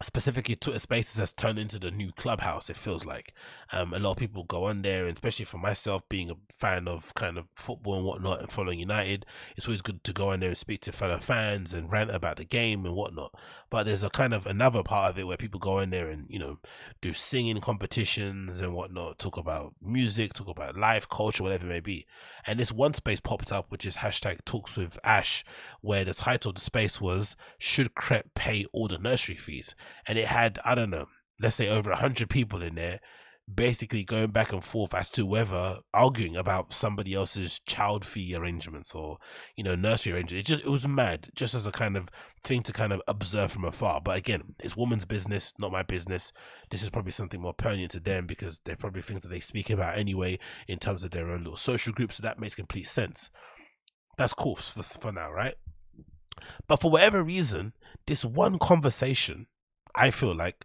specifically Twitter Spaces has turned into the new Clubhouse, it feels like. A lot of people go on there, and especially for myself, being a fan of kind of football and whatnot and following United, it's always good to go on there and speak to fellow fans and rant about the game and whatnot. But there's a kind of another part of it where people go in there and, you know, do singing competitions and whatnot, talk about music, talk about life, culture, whatever it may be. And this one space popped up, which is #TalksWithAsh, where the title of the space was, should Crep pay all the nursery fees? And it had, I don't know, let's say over 100 people in there, basically going back and forth as to whether arguing about somebody else's child fee arrangements or, you know, nursery arrangements. It was mad, just as a kind of thing to kind of observe from afar. But again, it's women's business, not my business. This is probably something more pertinent to them because they're probably things that they speak about anyway in terms of their own little social groups. So that makes complete sense. That's cool for now, right? But for whatever reason, this one conversation, I feel like,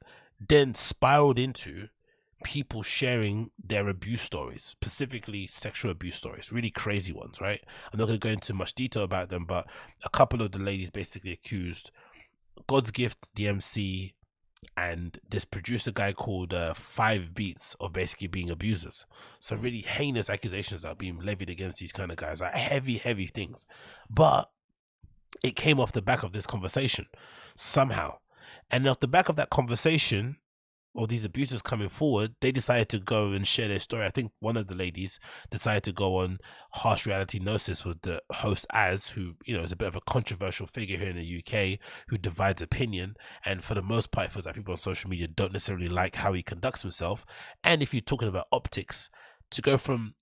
then spiraled into people sharing their abuse stories, specifically sexual abuse stories, really crazy ones, right? I'm not going to go into much detail about them, but a couple of the ladies basically accused God's Gift, the MC, and this producer guy called 5 Beats of basically being abusers. So really heinous accusations that are being levied against these kind of guys, like heavy, heavy things. But it came off the back of this conversation somehow. And off the back of that conversation, or these abusers coming forward, they decided to go and share their story. I think one of the ladies decided to go on Harsh Reality Gnosis with the host Az, who, you know, is a bit of a controversial figure here in the UK, who divides opinion. And for the most part, it feels like people on social media don't necessarily like how he conducts himself. And if you're talking about optics, to go from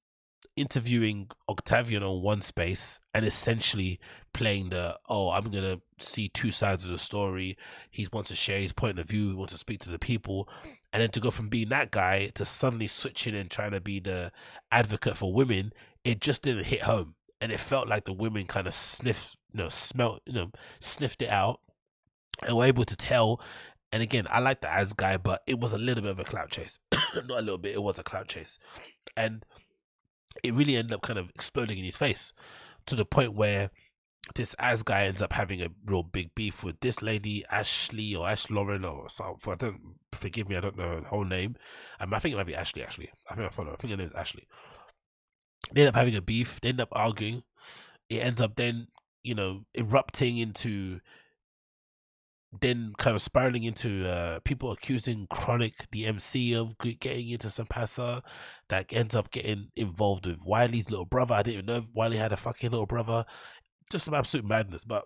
interviewing Octavian on one space and essentially playing the, oh, I'm gonna see two sides of the story, he wants to share his point of view, he wants to speak to the people, and then to go from being that guy to suddenly switching and trying to be the advocate for women, it just didn't hit home. And it felt like the women kind of sniffed it out and were able to tell. And again, I like the Az guy, but it was a little bit of a clout chase. Not a little bit, it was a clout chase. And it really ended up kind of exploding in his face, to the point where this Az guy ends up having a real big beef with this lady, Ashley or Ash Lauren or something. Forgive me, I don't know her whole name. I think it might be Ashley, actually. I think her name is Ashley. They end up having a beef. They end up arguing. It ends up then, you know, erupting into, then kind of spiraling into people accusing Chronic, the MC, of getting into some passer that ends up getting involved with Wiley's little brother. I didn't even know Wiley had a fucking little brother. Just some absolute madness. But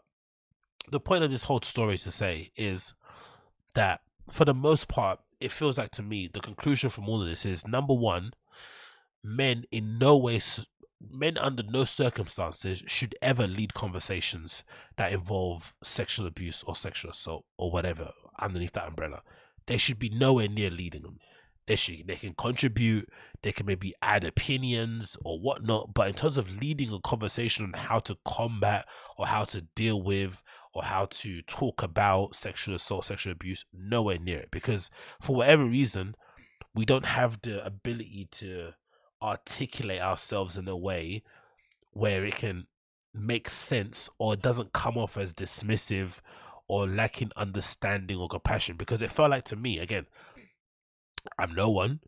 the point of this whole story to say is that for the most part, it feels like to me, the conclusion from all of this is, number one, men under no circumstances should ever lead conversations that involve sexual abuse or sexual assault or whatever underneath that umbrella. They should be nowhere near leading them. They can contribute, they can maybe add opinions or whatnot, but in terms of leading a conversation on how to combat or how to deal with or how to talk about sexual assault, sexual abuse, nowhere near it. Because for whatever reason, we don't have the ability to articulate ourselves in a way where it can make sense or it doesn't come off as dismissive or lacking understanding or compassion. Because it felt like to me, again, I'm no one,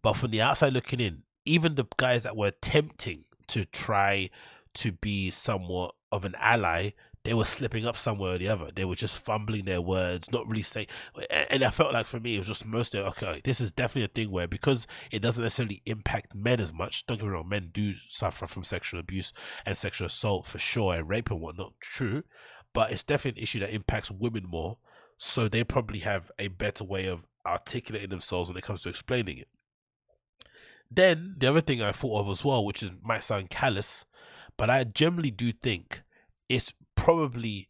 but from the outside looking in, even the guys that were attempting to try to be somewhat of an ally, they were slipping up somewhere or the other. They were just fumbling their words, not really saying. And I felt like for me, it was just mostly, okay, this is definitely a thing where, because it doesn't necessarily impact men as much, don't get me wrong, men do suffer from sexual abuse and sexual assault for sure, and rape and whatnot, true. But it's definitely an issue that impacts women more. So they probably have a better way of articulating themselves when it comes to explaining it. Then the other thing I thought of as well, which is might sound callous, but I generally do think it's probably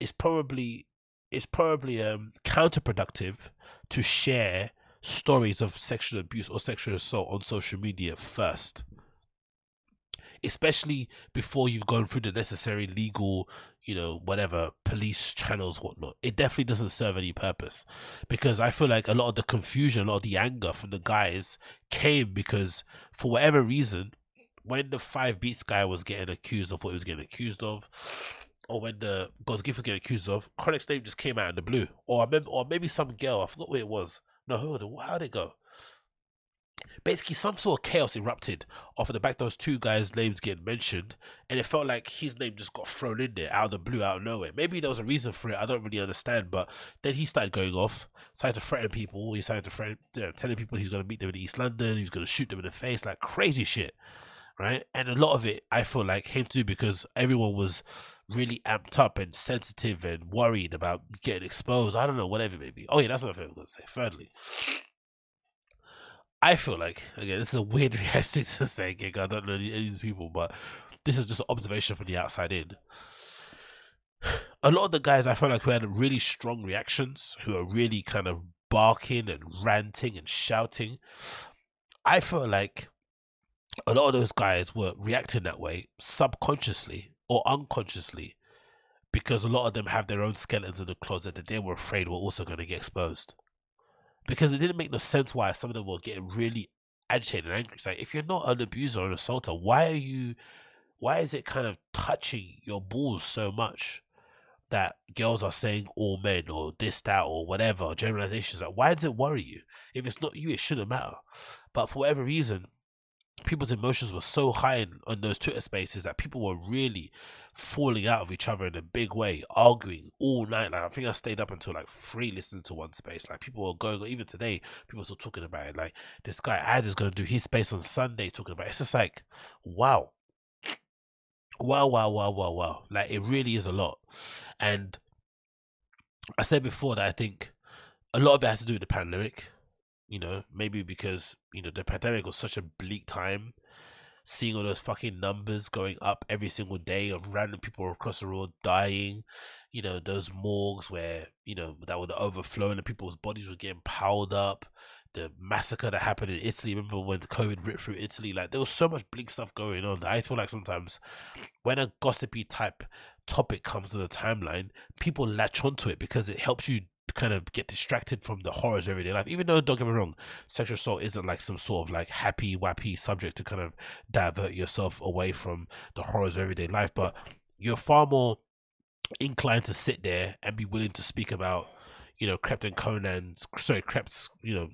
counterproductive to share stories of sexual abuse or sexual assault on social media first, especially before you've gone through the necessary legal, you know, whatever, police channels, whatnot. It definitely doesn't serve any purpose, because I feel like a lot of the confusion, a lot of the anger from the guys came because, for whatever reason, when the 5 Beats guy was getting accused of what he was getting accused of, or when the goalkeeper was getting accused of, Chronic's name just came out in the blue. Or I remember, or maybe some girl, I forgot where it was. No, how'd it go? Basically, some sort of chaos erupted after the back those two guys' names getting mentioned, and it felt like his name just got thrown in there out of the blue, out of nowhere. Maybe there was a reason for it, I don't really understand, but then he started going off, started to threaten people, he started to threaten, telling people he's going to meet them in East London, he's going to shoot them in the face, like crazy shit, right? And a lot of it, I feel like, came to because everyone was really amped up and sensitive and worried about getting exposed. I don't know, whatever it may be. Oh yeah, that's another thing I was going to say. Thirdly, I feel like, again, this is a weird reaction to saying it, I don't know any of these people, but this is just an observation from the outside in. A lot of the guys I felt like who had really strong reactions, who are really kind of barking and ranting and shouting, I feel like a lot of those guys were reacting that way subconsciously or unconsciously because a lot of them have their own skeletons in the closet that they were afraid were also going to get exposed. Because it didn't make no sense why some of them were getting really agitated and angry. It's like, if you're not an abuser or an assaulter, why is it kind of touching your balls so much that girls are saying all men or this, that, or whatever, generalizations? Like, why does it worry you? If it's not you, it shouldn't matter. But for whatever reason, people's emotions were so high on those Twitter spaces that people were really falling out of each other in a big way, arguing all night. Like, I think I stayed up until like 3 listening to one space. Like, people were going, even today, people were still talking about it. Like, this guy Az is going to do his space on Sunday talking about it. It's just like, wow. Wow. Like, it really is a lot. And I said before that I think a lot of it has to do with the pandemic. You know, maybe because, you know, the pandemic was such a bleak time, seeing all those fucking numbers going up every single day of random people across the road dying, you know, those morgues where, you know, that were overflowing and people's bodies were getting piled up, the massacre that happened in Italy, remember when the COVID ripped through Italy, like there was so much bleak stuff going on that I feel like sometimes when a gossipy type topic comes to the timeline, people latch onto it because it helps you kind of get distracted from the horrors of everyday life. Even though, don't get me wrong, sexual assault isn't like some sort of like happy wappy subject to kind of divert yourself away from the horrors of everyday life, but you're far more inclined to sit there and be willing to speak about, you know, Krepp's, you know,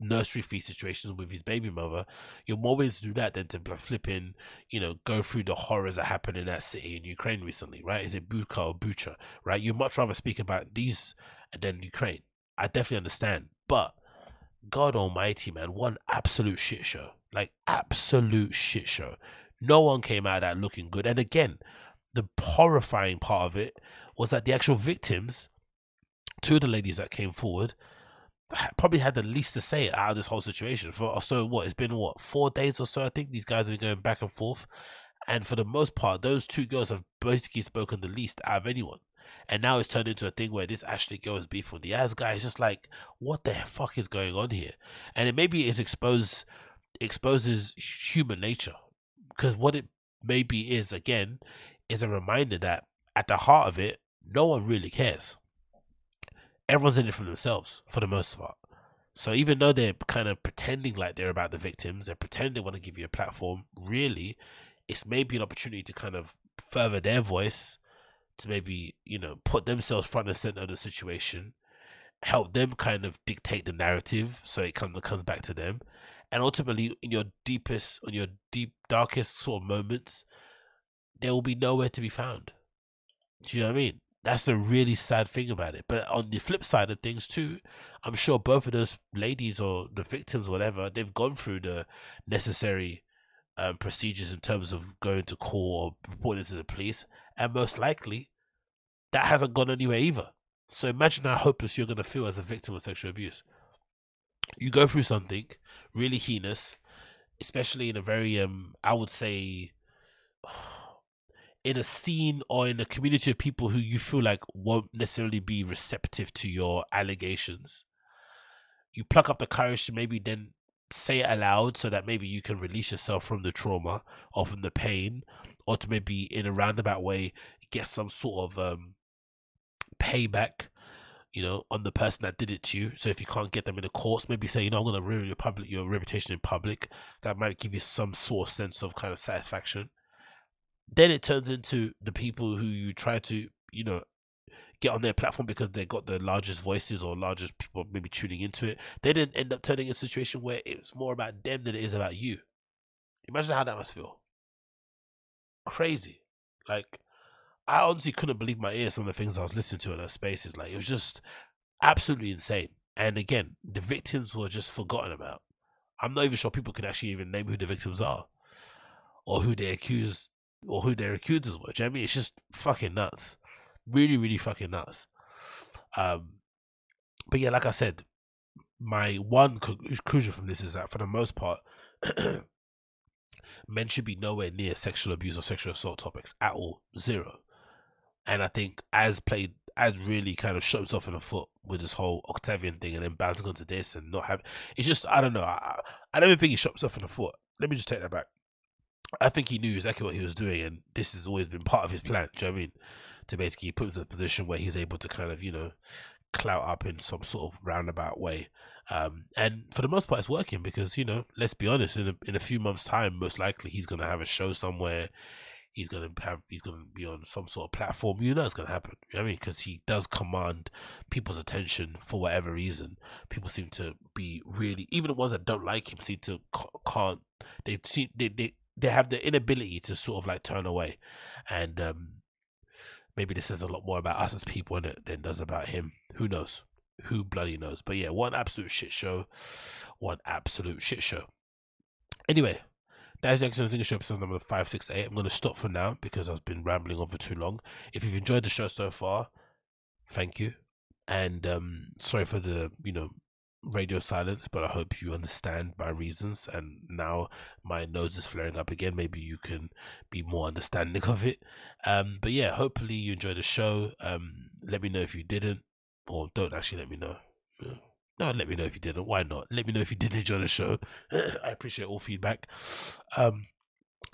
nursery fee situations with his baby mother. You're more willing to do that than to flip in, you know, go through the horrors that happened in that city in Ukraine recently, right? Is it Bucha or Bucha, right? You'd much rather speak about these than Ukraine. I definitely understand, but God almighty, man, one absolute shit show. Like, absolute shit show. No one came out of that looking good. And again, the horrifying part of it was that the actual victims, 2 of the ladies that came forward, probably had the least to say out of this whole situation. It's been 4 days or so, I think these guys have been going back and forth, and for the most part those 2 girls have basically spoken the least out of anyone. And now it's turned into a thing where this Ashley girl is beefing with the Az guy. It's just like, what the fuck is going on here? And it maybe is exposes human nature, because what it maybe is, again, is a reminder that at the heart of it, no one really cares. Everyone's in it for themselves for the most part. So even though they're kind of pretending like they're about the victims, they pretend they want to give you a platform, really it's maybe an opportunity to kind of further their voice, to maybe, you know, put themselves front and center of the situation, help them kind of dictate the narrative so it comes back to them. And ultimately, in your deepest, on your deep darkest sort of moments, there will be nowhere to be found. Do you know what I mean? That's the really sad thing about it. But on the flip side of things too, I'm sure both of those ladies or the victims or whatever, they've gone through the necessary procedures in terms of going to court or reporting to the police, and most likely that hasn't gone anywhere either. So imagine how hopeless you're going to feel as a victim of sexual abuse. You go through something really heinous, especially in a very I would say in a scene or in a community of people who you feel like won't necessarily be receptive to your allegations. You pluck up the courage to maybe then say it aloud so that maybe you can release yourself from the trauma or from the pain, or to maybe in a roundabout way get some sort of payback, you know, on the person that did it to you. So if you can't get them in the courts, maybe say, you know, I'm going to ruin your reputation in public. That might give you some sort of sense of kind of satisfaction. Then it turns into the people who you try to, you know, get on their platform because they got the largest voices or largest people maybe tuning into it. They didn't end up turning in a situation where it's more about them than it is about you. Imagine how that must feel. Crazy. Like, I honestly couldn't believe my ears, some of the things I was listening to in those spaces. Like, it was just absolutely insane. And again, the victims were just forgotten about. I'm not even sure people could actually even name who the victims are or who they accused or who their accusers were. Do you know what I mean? It's just fucking nuts. Really, really fucking nuts. But yeah, like I said, my one conclusion from this is that for the most part, men should be nowhere near sexual abuse or sexual assault topics at all. Zero. And I think as played, as really kind of shot himself in the foot with this whole Octavian thing and then bouncing onto this and not having, it's just, I don't know. I don't even think he shot himself in the foot. Let me just take that back. I think he knew exactly what he was doing, and this has always been part of his plan. Do you know what I mean? To basically put him in a position where he's able to kind of, you know, clout up in some sort of roundabout way. And for the most part, it's working because, you know, let's be honest, in a few months' time, most likely he's going to have a show somewhere. He's going to be on some sort of platform. You know, it's going to happen. You know what I mean? Because he does command people's attention for whatever reason. People seem to be really, even the ones that don't like him seem to can't. They have the inability to sort of like turn away. And maybe this says a lot more about us as people in it than it does about him. Who knows? Who bloody knows? But yeah, one absolute shit show. One absolute shit show. Anyway, that is the Agostinho Zinga Show, episode number 568. I'm going to stop for now because I've been rambling on for too long. If you've enjoyed the show so far, thank you. And sorry for the, you know, radio silence, but I hope you understand my reasons, and now my nose is flaring up again. Maybe you can be more understanding of it. But yeah, hopefully you enjoyed the show. Let me know if you didn't, or don't actually let me know. No, let me know if you didn't. Why not? Let me know if you did enjoy the show. I appreciate all feedback.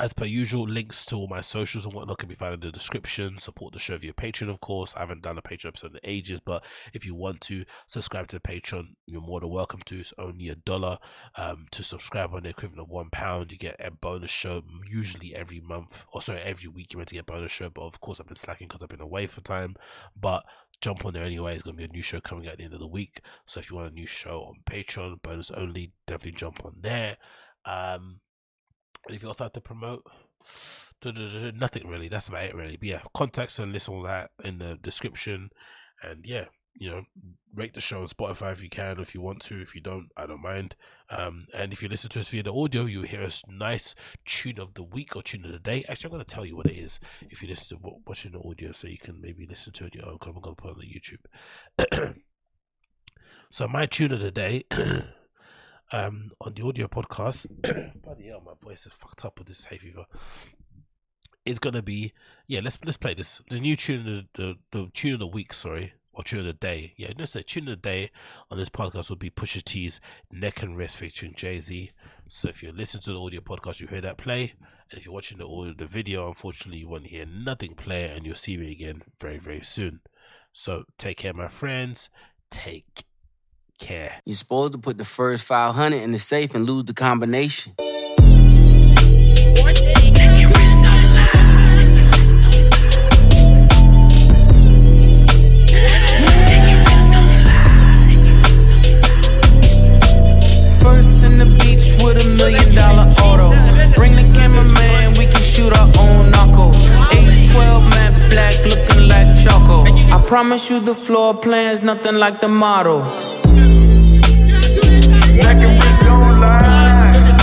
As per usual, links to all my socials and whatnot can be found in the description. Support the show via Patreon, of course. I haven't done a Patreon episode in ages, but if you want to subscribe to the Patreon, you're more than welcome to. It's only $1 to subscribe on the equivalent of £1. You get a bonus show usually every month, or sorry, every week you're meant to get a bonus show, but of course I've been slacking because I've been away for time. But jump on there anyway. It's going to be a new show coming out at the end of the week. So if you want a new show on Patreon, bonus only, definitely jump on there. If you also have to promote, nothing really. That's about it really. But yeah, contacts and list all that in the description. And yeah, you know, rate the show on Spotify if you can, if you want to. If you don't, I don't mind. And if you listen to us via the audio, you'll hear us nice tune of the week or tune of the day. Actually, I'm going to tell you what it is if you listen to watching the audio, so you can maybe listen to it on your own. I'm going to put it on the YouTube. So my tune of the day. On the audio podcast, bloody hell, my voice is fucked up with this hay fever. It's gonna be, yeah. Let's play this. The new tune, of the tune of the week, sorry, or tune of the day. Yeah, let's say tune of the day on this podcast will be Pusha T's "Neck and Wrist" featuring Jay-Z. So if you're listening to the audio podcast, you hear that play, and if you're watching the audio, the video, unfortunately, you won't hear nothing play, and you'll see me again very, very soon. So take care, my friends. Take care. You're supposed to put the first 500 in the safe and lose the combination. First in the beach with $1 million auto. Bring the cameraman, we can shoot our own knuckle. 812 man black looking like Choco. I promise you the floor plan's nothing like the model. Neck and wrist don't lie.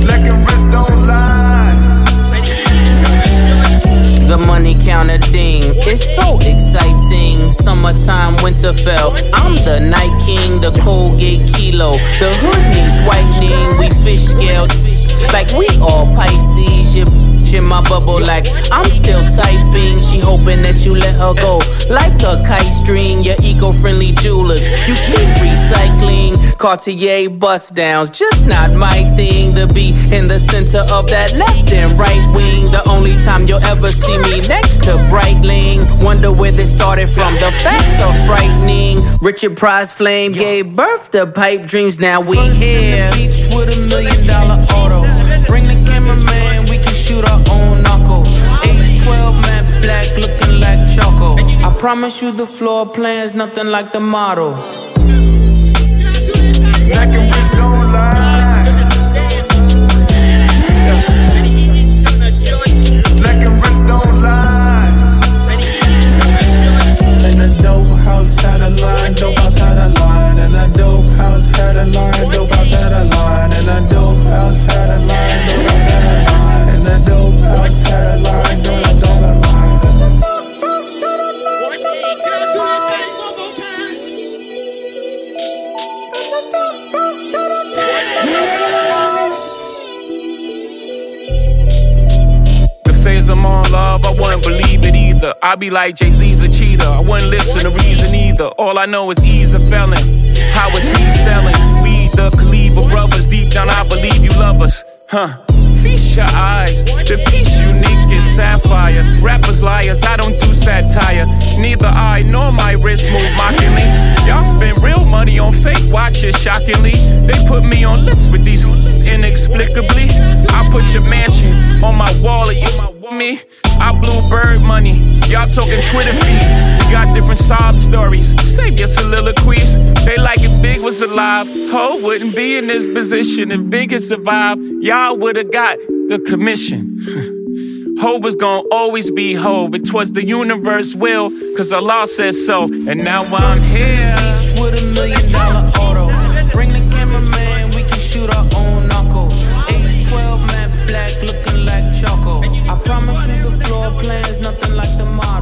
Neck and wrist don't lie. The money counter ding, it's so exciting. Summertime, winterfell, I'm the night king, the Colgate kilo. The hood needs whitening, we fish scale, like we all Pisces, you in my bubble like I'm still typing. She hoping that you let her go like a kite string. Your eco-friendly jewelers, you keep recycling Cartier bust downs, just not my thing. The beat in the center of that left and right wing. The only time you'll ever see me next to Breitling. Wonder where they started from, the facts are frightening. Richard Prize Flame gave birth to pipe dreams, now we here. First in the beach with $1 million auto. promise you the floor plan's nothing like the model. Black and rich don't lie. Black and rich don't lie. And a dope house had a line, dope house had a line. And a dope house had a line, dope house had a line. And a dope house had a line, dope house had a line. And a dope house had a line, dope house had a line. I'm on love, I wouldn't believe it either. I be like Jay-Z's a cheater, I wouldn't listen to reason either. All I know is he's a felon. How is he selling? We the Khalifa brothers. Deep down I believe you love us. Huh, feast your eyes. The piece unique is sapphire. Rappers liars, I don't do satire. Neither I nor my wrist move mockingly. Y'all spend real money on fake watches, shockingly. They put me on lists with these inexplicably. I put your mansion on my wall of you. Me, I blew bird money. Y'all talking Twitter feed. We got different sob stories. Save your soliloquies. They like if Big was alive. Ho wouldn't be in this position. If Big had survived, y'all would've got the commission. Ho was gonna always be Ho. It was the universe will, cause Allah said so. And now I'm here. Each with $1 million auto. Bring the cameraman, we can shoot our own knuckle. 812 matte black looking like chocolate. I promise you the floor plan is nothing like the mall.